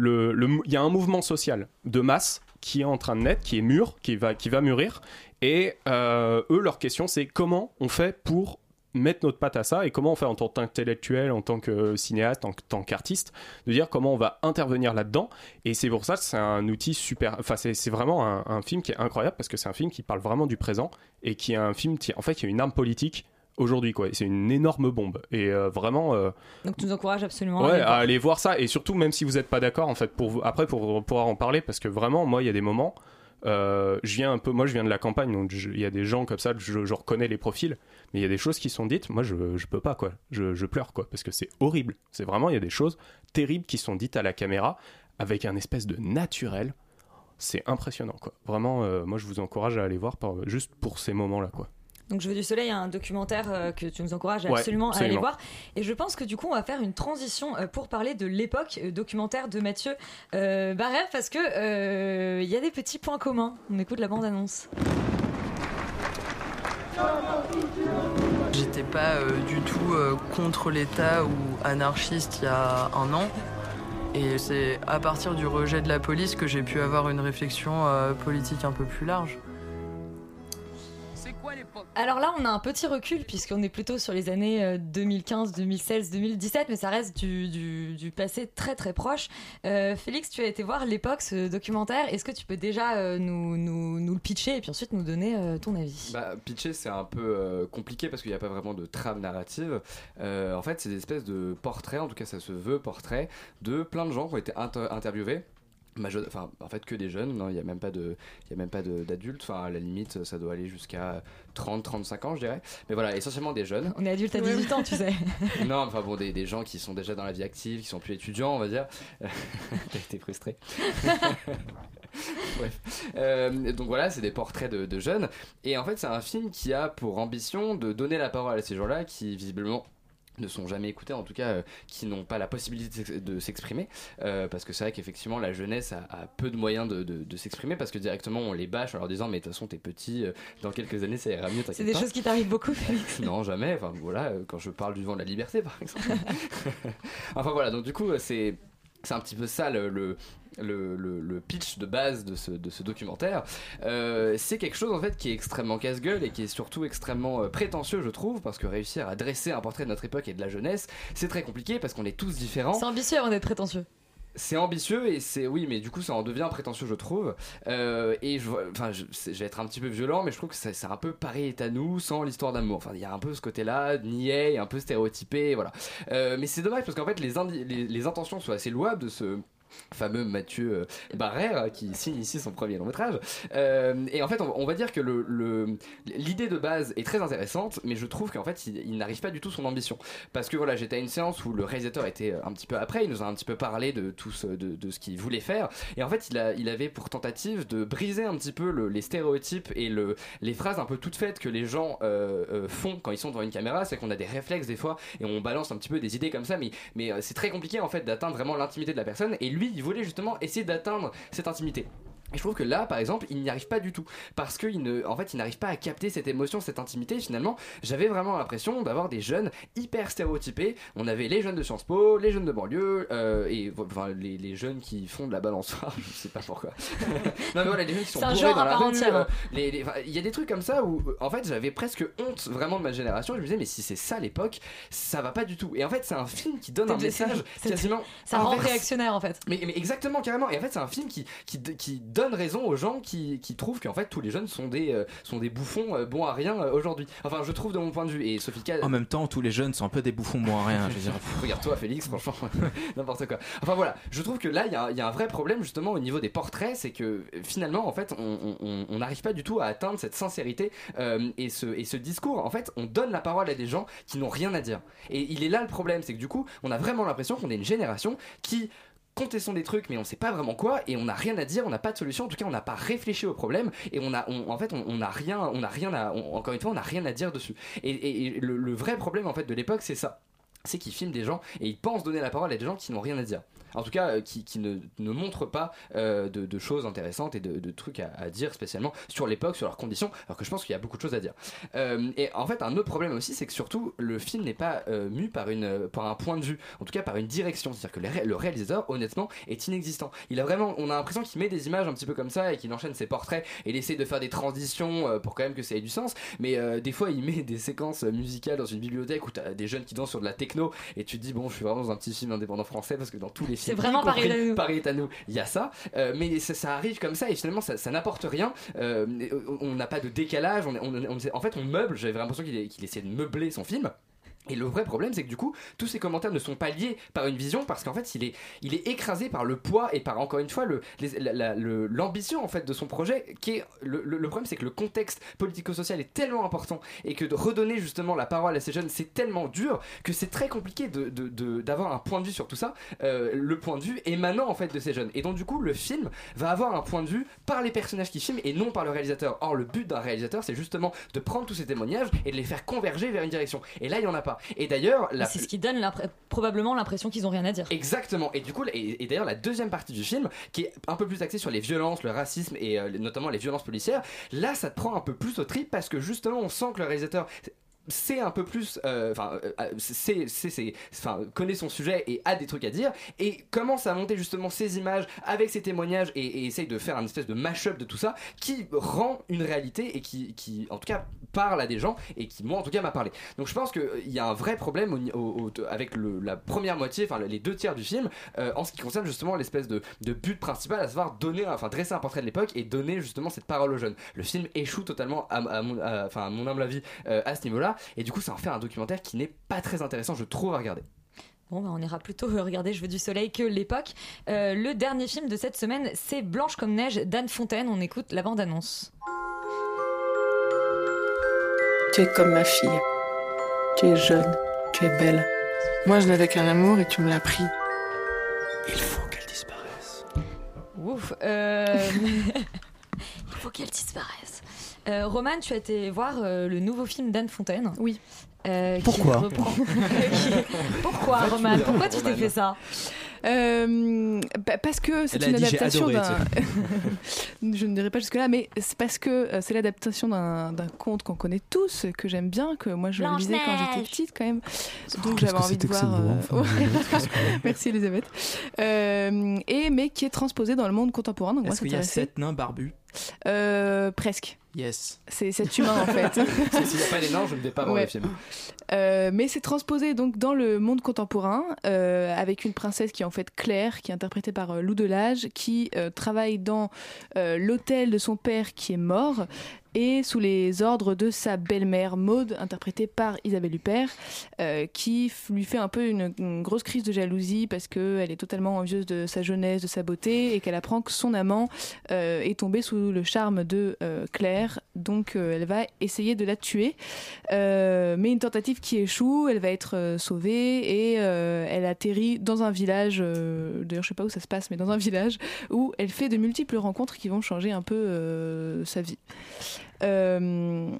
y a un mouvement social de masse qui est en train de naître, qui est mûr, qui va mûrir, et eux leur question c'est comment on fait pour mettre notre patte à ça et comment on fait en tant qu'intellectuel, en tant que cinéaste, en tant qu'artiste, de dire comment on va intervenir là-dedans. Et c'est pour ça que c'est un outil super, enfin c'est vraiment un film qui est incroyable parce que c'est un film qui parle vraiment du présent et qui est un film qui, en fait, qui est une arme politique aujourd'hui, quoi. C'est une énorme bombe. Et vraiment. Donc tu nous encourages absolument à aller voir ça. Et surtout, même si vous n'êtes pas d'accord, en fait, pour pouvoir en parler, parce que vraiment, moi, il y a des moments. Je viens de la campagne, donc il y a des gens comme ça, je reconnais les profils, mais il y a des choses qui sont dites, moi je peux pas, quoi. Je pleure, quoi, parce que c'est horrible. C'est vraiment, il y a des choses terribles qui sont dites à la caméra avec un espèce de naturel. C'est impressionnant, quoi. Vraiment, moi je vous encourage à aller voir juste pour ces moments-là, quoi. Donc Je veux du soleil, un documentaire que tu nous encourages absolument à aller voir. Et je pense que du coup on va faire une transition pour parler de l'époque, documentaire de Mathieu Barrère, parce que y a des petits points communs. On écoute la bande-annonce. J'étais pas du tout contre l'État ou anarchiste il y a un an. Et c'est à partir du rejet de la police que j'ai pu avoir une réflexion politique un peu plus large. Alors là, on a un petit recul puisqu'on est plutôt sur les années 2015, 2016, 2017, mais ça reste du passé très très proche. Félix, tu as été voir l'époque, ce documentaire. Est-ce que tu peux déjà nous le pitcher et puis ensuite nous donner ton avis ? Pitcher, c'est un peu compliqué parce qu'il n'y a pas vraiment de trame narrative. En fait, c'est des espèces de portraits, en tout cas ça se veut portrait, de plein de gens qui ont été interviewés. Enfin, en fait que des jeunes, il n'y a même pas d'adultes, enfin, à la limite ça doit aller jusqu'à 30-35 ans je dirais, mais voilà, essentiellement des jeunes. On est adulte à 18 ans tu sais. Non, enfin bon, des gens qui sont déjà dans la vie active, qui sont plus étudiants on va dire. T'as été frustré. Bref. Donc voilà, c'est des portraits de jeunes, et en fait c'est un film qui a pour ambition de donner la parole à ces gens-là qui visiblement ne sont jamais écoutés, en tout cas qui n'ont pas la possibilité de s'exprimer, parce que c'est vrai qu'effectivement la jeunesse a peu de moyens de s'exprimer, parce que directement on les bâche en leur disant mais de toute façon t'es petit, dans quelques années ça ira mieux, t'inquiète. C'est des choses qui t'arrivent beaucoup, Félix. Non, jamais, enfin voilà, quand je parle du vent de la liberté par exemple. Enfin voilà, donc du coup c'est un petit peu ça le pitch de base de ce documentaire. C'est quelque chose en fait qui est extrêmement casse-gueule et qui est surtout extrêmement prétentieux, je trouve, parce que réussir à dresser un portrait de notre époque et de la jeunesse, c'est très compliqué parce qu'on est tous différents. C'est ambitieux avant d'être prétentieux. C'est ambitieux et c'est oui, mais du coup ça en devient prétentieux, je trouve. Je vais être un petit peu violent, mais je trouve que c'est un peu Paris est à nous sans l'histoire d'amour. Enfin, il y a un peu ce côté-là, niais, un peu stéréotypé, voilà. Mais c'est dommage parce qu'en fait les intentions sont assez louables de ce fameux Mathieu Barrère qui signe ici son premier long métrage, et en fait on va dire que l'idée de base est très intéressante, mais je trouve qu'en fait il n'arrive pas du tout son ambition, parce que voilà, j'étais à une séance où le réalisateur était un petit peu après, il nous a un petit peu parlé de tout de ce qu'il voulait faire, et en fait il avait pour tentative de briser un petit peu les stéréotypes et les phrases un peu toutes faites que les gens font quand ils sont devant une caméra. C'est qu'on a des réflexes des fois et on balance un petit peu des idées comme ça, mais c'est très compliqué en fait d'atteindre vraiment l'intimité de la personne, et lui il voulait justement essayer d'atteindre cette intimité. Et je trouve que là, par exemple, il n'y arrive pas du tout, parce qu'il il n'arrive pas à capter cette émotion, cette intimité. Finalement, j'avais vraiment l'impression d'avoir des jeunes hyper stéréotypés. On avait les jeunes de Sciences Po, les jeunes de banlieue, et enfin les jeunes qui font de la balançoire, je sais pas pourquoi. Non mais voilà, les jeunes qui sont bourrés dans la rue. Il y a des trucs comme ça où, en fait, j'avais presque honte vraiment de ma génération. Je me disais, mais si c'est ça l'époque, ça va pas du tout. Et en fait, c'est un film qui donne un message quasiment. Ça rend réactionnaire en fait. Mais exactement, carrément. Et en fait, c'est un film qui donne raison aux gens qui trouvent qu'en fait tous les jeunes sont des bouffons bons à rien aujourd'hui. Enfin, je trouve de mon point de vue. Et Sophie K... En même temps, tous les jeunes sont un peu des bouffons bons à rien. Je veux dire, regarde-toi Félix, franchement, n'importe quoi. Enfin voilà, je trouve que là il y a un vrai problème justement au niveau des portraits, c'est que finalement en fait on n'arrive pas du tout à atteindre cette sincérité et ce discours. En fait, on donne la parole à des gens qui n'ont rien à dire. Et il est là le problème, c'est que du coup, on a vraiment l'impression qu'on est une génération qui contestons des trucs, mais on sait pas vraiment quoi, et on n'a rien à dire, on n'a pas de solution, en tout cas on n'a pas réfléchi au problème, et on n'a rien à dire dessus. Et le vrai problème en fait de l'époque, c'est ça, c'est qu'ils filment des gens et ils pensent donner la parole à des gens qui n'ont rien à dire. En tout cas, qui ne montrent pas de choses intéressantes et de trucs à dire spécialement sur l'époque, sur leurs conditions, alors que je pense qu'il y a beaucoup de choses à dire. Et en fait, un autre problème aussi, c'est que surtout, le film n'est pas mu par un point de vue, en tout cas par une direction. C'est-à-dire que le réalisateur, honnêtement, est inexistant. On a l'impression qu'il met des images un petit peu comme ça et qu'il enchaîne ses portraits et il essaie de faire des transitions pour quand même que ça ait du sens. Mais des fois, il met des séquences musicales dans une bibliothèque où t'as des jeunes qui dansent sur de la techno. techno, et tu te dis bon, je suis vraiment dans un petit film indépendant français, parce que dans tous les films, c'est vraiment Paris est à nous. Paris est à nous, il y a ça, mais ça arrive comme ça, et finalement ça n'apporte rien. On n'a pas de décalage, en fait on meuble. J'avais l'impression qu'il essayait de meubler son film. Et le vrai problème, c'est que du coup, tous ces commentaires ne sont pas liés par une vision, parce qu'en fait, il est écrasé par le poids et par, encore une fois, l'ambition en fait de son projet. Qui est le problème, c'est que le contexte politico-social est tellement important, et que de redonner justement la parole à ces jeunes, c'est tellement dur que c'est très compliqué d'avoir un point de vue sur tout ça, le point de vue émanant en fait de ces jeunes. Et donc du coup, le film va avoir un point de vue par les personnages qui filment et non par le réalisateur. Or, le but d'un réalisateur, c'est justement de prendre tous ces témoignages et de les faire converger vers une direction. Et là, il y en a pas. Et d'ailleurs, c'est ce qui donne probablement l'impression qu'ils n'ont rien à dire. Exactement. Et du coup, et d'ailleurs, la deuxième partie du film, qui est un peu plus axée sur les violences, le racisme et notamment les violences policières, là, ça te prend un peu plus au trip, parce que justement, on sent que le réalisateur c'est un peu plus connaît son sujet et a des trucs à dire, et commence à monter justement ces images avec ces témoignages, et essaye de faire un espèce de mash-up de tout ça qui rend une réalité et qui en tout cas parle à des gens, et qui moi en tout cas m'a parlé. Donc je pense qu'il y a un vrai problème avec la première moitié, enfin les deux tiers du film, en ce qui concerne justement l'espèce de but principal, à savoir dresser un portrait de l'époque et donner justement cette parole aux jeunes. Le film échoue totalement à mon humble avis à ce niveau là. Et du coup, ça en fait un documentaire qui n'est pas très intéressant, je trouve, à regarder. Bon, on ira plutôt regarder Je veux du soleil que l'époque. Le dernier film de cette semaine, c'est Blanche comme neige d'Anne Fontaine. On écoute la bande-annonce. Tu es comme ma fille. Tu es jeune, tu es belle. Moi, je n'avais qu'un amour et tu me l'as pris. Il faut qu'elle disparaisse. Ouf, il faut qu'elle disparaisse. Romane, tu as été voir le nouveau film d'Anne Fontaine. Oui. Pourquoi Pourquoi, Romane? Pourquoi tu t'es fait ça? Parce que c'est une adaptation je ne dirais pas jusque-là, mais c'est parce que c'est l'adaptation d'un conte qu'on connaît tous, que j'aime bien, que moi je lisais quand j'étais petite quand même. Donc j'avais envie de voir. Merci Elisabeth. Mais qui est transposé dans le monde contemporain. Donc est-ce qu'il y a 7 nains barbus? Presque. Yes. C'est cet humain en fait. S'il n'y a pas les nains, je ne vais pas voir le film. Mais c'est transposé donc dans le monde contemporain, avec une princesse qui est en fait Claire, qui est interprétée par Lou Delage, qui travaille dans l'hôtel de son père qui est mort, et sous les ordres de sa belle-mère Maude, interprétée par Isabelle Huppert, qui lui fait un peu une grosse crise de jalousie, parce qu'elle est totalement envieuse de sa jeunesse, de sa beauté, et qu'elle apprend que son amant est tombé sous le charme de Claire, donc elle va essayer de la tuer, mais une tentative qui échoue. Elle va être sauvée, et elle atterrit dans un village, d'ailleurs je sais pas où ça se passe, mais dans un village où elle fait de multiples rencontres qui vont changer un peu sa vie. C'est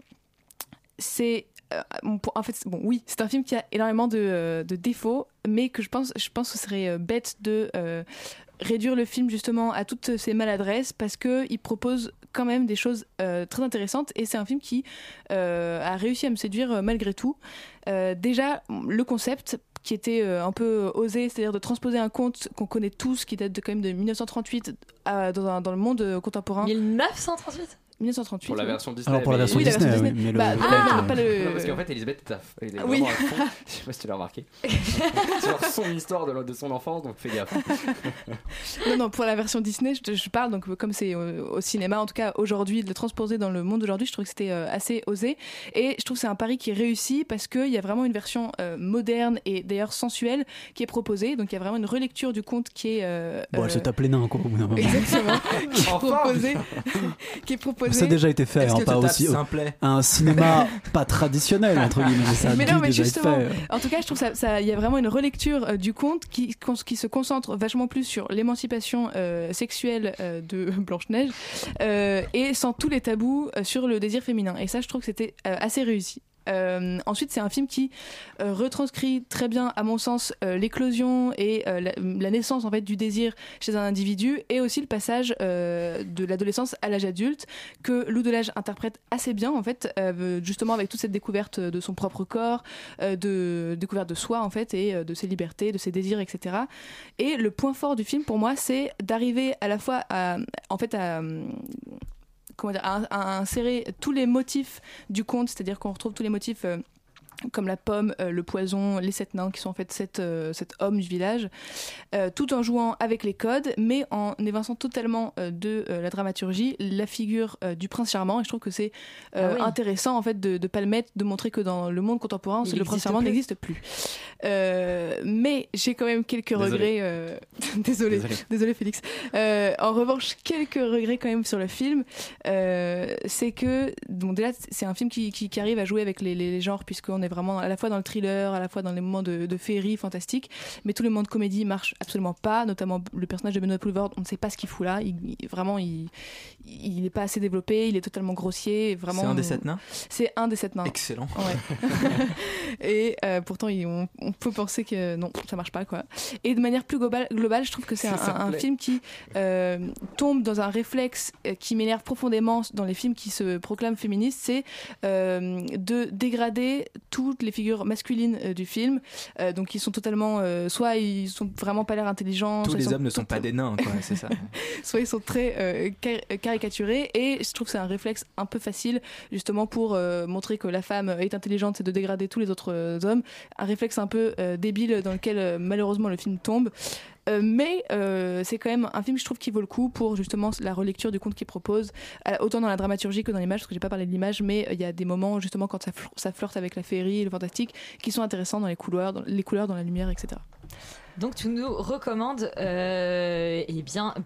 un film qui a énormément de défauts, mais que je pense que ce serait bête de réduire le film justement à toutes ces maladresses, parce qu'il propose quand même des choses très intéressantes, et c'est un film qui a réussi à me séduire malgré tout. Déjà le concept qui était un peu osé, c'est-à-dire de transposer un conte qu'on connaît tous, qui date quand même de 1938 dans le monde contemporain. 1938 pour la version Disney. Alors pour la version Disney. Oui, non, parce qu'en fait Elisabeth est vraiment à fond. Je sais pas si tu l'as remarqué. Sur son histoire de son enfance, donc fais gaffe. non, pour la version Disney, je parle, donc comme c'est au cinéma, en tout cas aujourd'hui, de le transposer dans le monde d'aujourd'hui, je trouve que c'était assez osé, et je trouve que c'est un pari qui réussit, parce qu'il y a vraiment une version moderne et d'ailleurs sensuelle qui est proposée, donc il y a vraiment une relecture du conte qui est elle se tape les nains encore. Exactement. qui est proposée. Ça a déjà été fait, hein, pas aussi un cinéma pas traditionnel entre guillemets. En tout cas, je trouve ça, il y a vraiment une relecture du conte qui se concentre vachement plus sur l'émancipation sexuelle de Blanche-Neige, et sans tous les tabous sur le désir féminin. Et ça, je trouve que c'était assez réussi. Ensuite, c'est un film qui retranscrit très bien, à mon sens, l'éclosion et la naissance en fait du désir chez un individu, et aussi le passage de l'adolescence à l'âge adulte, que Lou Delage interprète assez bien en fait, justement avec toute cette découverte de son propre corps, de découverte de soi en fait, et de ses libertés, de ses désirs, etc. Et le point fort du film pour moi, c'est d'arriver à la fois à insérer tous les motifs du conte, c'est-à-dire qu'on retrouve tous les motifs comme la pomme, le poison, les sept nains, qui sont en fait sept hommes du village, tout en jouant avec les codes, mais en évinçant totalement de la dramaturgie la figure du prince charmant. Et je trouve que c'est intéressant en fait de pas le mettre, de montrer que dans le monde contemporain, le prince charmant n'existe plus. Mais j'ai quand même quelques regrets. Désolé Félix. En revanche, quelques regrets quand même sur le film. C'est que bon, déjà, c'est un film qui arrive à jouer avec les genres, puisqu'on est vraiment à la fois dans le thriller, à la fois dans les moments de féerie fantastique, mais tous les moments de comédie marchent absolument pas, notamment le personnage de Benoît Poulvord, on ne sait pas ce qu'il fout là, il n'est pas assez développé, il est totalement grossier, vraiment. C'est un des sept nains ? C'est un des sept nains. Excellent. Ouais. Et pourtant on peut penser que non, ça marche pas quoi. Et de manière plus globale, je trouve que c'est un film qui tombe dans un réflexe qui m'énerve profondément dans les films qui se proclament féministes, c'est de dégrader toutes les figures masculines du film, donc ils sont totalement soit ils sont vraiment pas l'air intelligents, tous les hommes ne sont pas des nains quoi, c'est ça. Soit ils sont très caricaturés, et je trouve que c'est un réflexe un peu facile justement pour montrer que la femme est intelligente, c'est de dégrader tous les autres hommes, un réflexe un peu débile dans lequel malheureusement le film tombe. Mais c'est quand même un film, je trouve, qui vaut le coup pour justement la relecture du conte qu'il propose, autant dans la dramaturgie que dans l'image, parce que j'ai pas parlé de l'image, mais il y a des moments justement quand ça flirte avec la féerie et le fantastique qui sont intéressants dans les couleurs, dans la lumière, etc. Donc tu nous recommandes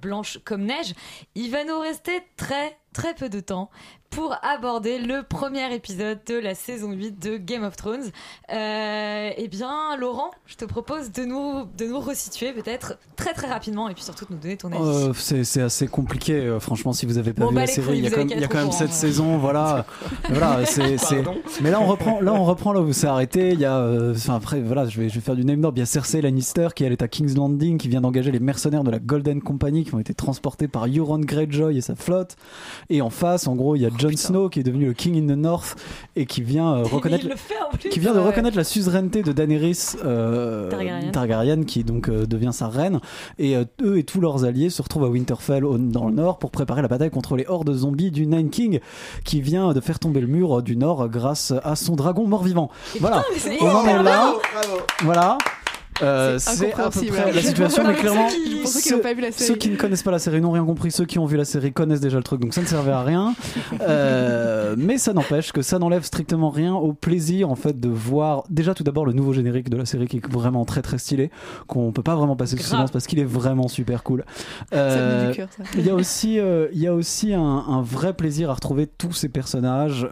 Blanche comme neige. Il va nous rester très très peu de temps pour aborder le premier épisode de la saison 8 de Game of Thrones. Laurent, je te propose de nous resituer peut-être très très rapidement, et puis surtout de nous donner ton avis. C'est assez compliqué, franchement, si vous avez pas vu la série, il y a quand même 7 saisons, voilà. Voilà, c'est... Mais là on reprend là où c'est arrêté, il y a après voilà, je vais faire du name drop, il y a Cersei Lannister qui elle est à King's Landing, qui vient d'engager les mercenaires de la Golden Company qui ont été transportés par Euron Greyjoy et sa flotte, et en face, en gros, il y a Jon Snow qui est devenu le King in the North et qui vient reconnaître la suzeraineté de Daenerys Targaryen, qui donc devient sa reine, et eux et tous leurs alliés se retrouvent à Winterfell dans le nord pour préparer la bataille contre les hordes zombies du Night King qui vient de faire tomber le mur du nord grâce à son dragon mort-vivant. Voilà. On en est là. Voilà. C'est à peu près la situation, mais clairement ceux qui ne connaissent pas la série n'ont rien compris, ceux qui ont vu la série connaissent déjà le truc, donc ça ne servait à rien. Mais ça n'empêche que ça n'enlève strictement rien au plaisir en fait de voir déjà tout d'abord le nouveau générique de la série qui est vraiment très très stylé, qu'on peut pas vraiment passer sous silence parce qu'il est vraiment super cool. Il y a aussi un vrai plaisir à retrouver tous ces personnages,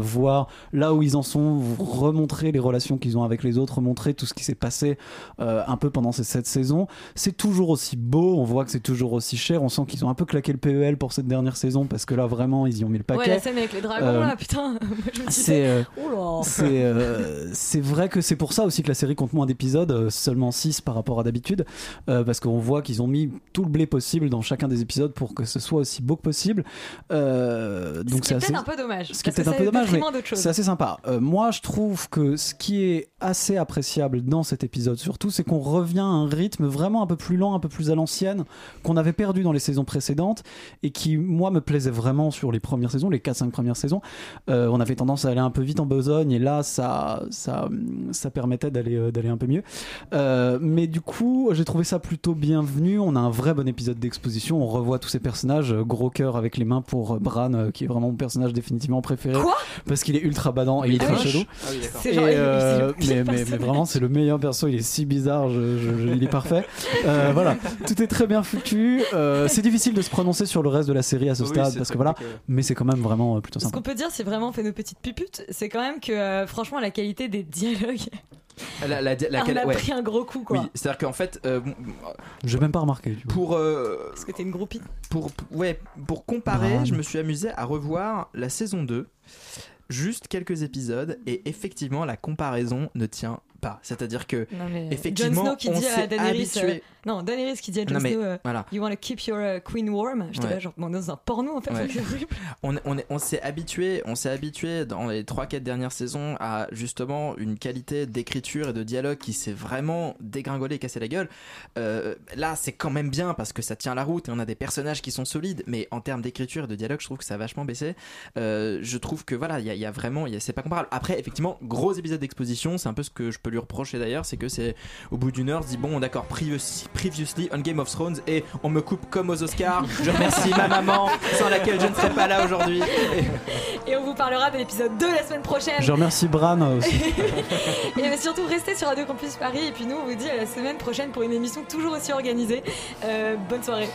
voir là où ils en sont, remontrer les relations qu'ils ont avec les autres, remontrer tout ce qui s'est passé un peu pendant ces 7 saisons. C'est toujours aussi beau, on voit que c'est toujours aussi cher, on sent qu'ils ont un peu claqué le PEL pour cette dernière saison parce que là vraiment ils y ont mis le paquet. Ouais, la scène avec les dragons là, putain. C'est vrai que c'est pour ça aussi que la série compte moins d'épisodes, seulement 6 par rapport à d'habitude, parce qu'on voit qu'ils ont mis tout le blé possible dans chacun des épisodes pour que ce soit aussi beau que possible, donc c'est peut-être un peu dommage, mais c'est assez sympa. Moi je trouve que ce qui est assez appréciable dans cet épisode surtout, c'est qu'on revient à un rythme vraiment un peu plus lent, un peu plus à l'ancienne, qu'on avait perdu dans les saisons précédentes et qui, moi, me plaisait vraiment sur les premières saisons, les 4-5 premières saisons. On avait tendance à aller un peu vite en besogne, et là, ça permettait d'aller un peu mieux. Mais du coup, j'ai trouvé ça plutôt bienvenu. On a un vrai bon épisode d'exposition. On revoit tous ces personnages, gros cœur avec les mains pour Bran, qui est vraiment mon personnage définitivement préféré. Quoi ? Parce qu'il est ultra badant et ultra chelou. Ah oui, d'accord. Mais vraiment, c'est le meilleur perso. Il est si bizarre, il est parfait. Voilà, tout est très bien foutu. C'est difficile de se prononcer sur le reste de la série à ce stade, parce que voilà, mais c'est quand même vraiment plutôt sympa. Ce qu'on peut dire, c'est vraiment, on fait nos petites puputes, c'est quand même que franchement la qualité des dialogues on a pris un gros coup quoi. Oui, c'est-à-dire qu'en fait j'ai même pas remarqué du coup. Parce que t'es une groupie. Pour comparer, je me suis amusé à revoir la saison 2, juste quelques épisodes, et effectivement la comparaison ne tient pas. C'est-à-dire que effectivement, on s'est habitué. Non, Daenerys qui dit à Jon Snow, voilà. You want to keep your queen warm. J'étais là genre, on est dans un porno en fait, c'est horrible. On s'est habitué dans les 3-4 dernières saisons à justement une qualité d'écriture et de dialogue qui s'est vraiment dégringolée et cassée la gueule. Là, c'est quand même bien parce que ça tient la route et on a des personnages qui sont solides, mais en termes d'écriture et de dialogue, je trouve que ça a vachement baissé. Je trouve que voilà, il y a vraiment, c'est pas comparable. Après, effectivement, gros épisode d'exposition, c'est un peu ce que je peux lui reprocher d'ailleurs, c'est que c'est au bout d'une heure, on se dit bon, d'accord, previously on Game of Thrones et on me coupe comme aux Oscars. Je remercie ma maman sans laquelle je ne serais pas là aujourd'hui. Et on vous parlera de l'épisode 2 la semaine prochaine. Je remercie Bran aussi. Et surtout restez sur Radio Campus Paris et puis nous on vous dit à la semaine prochaine pour une émission toujours aussi organisée. Bonne soirée.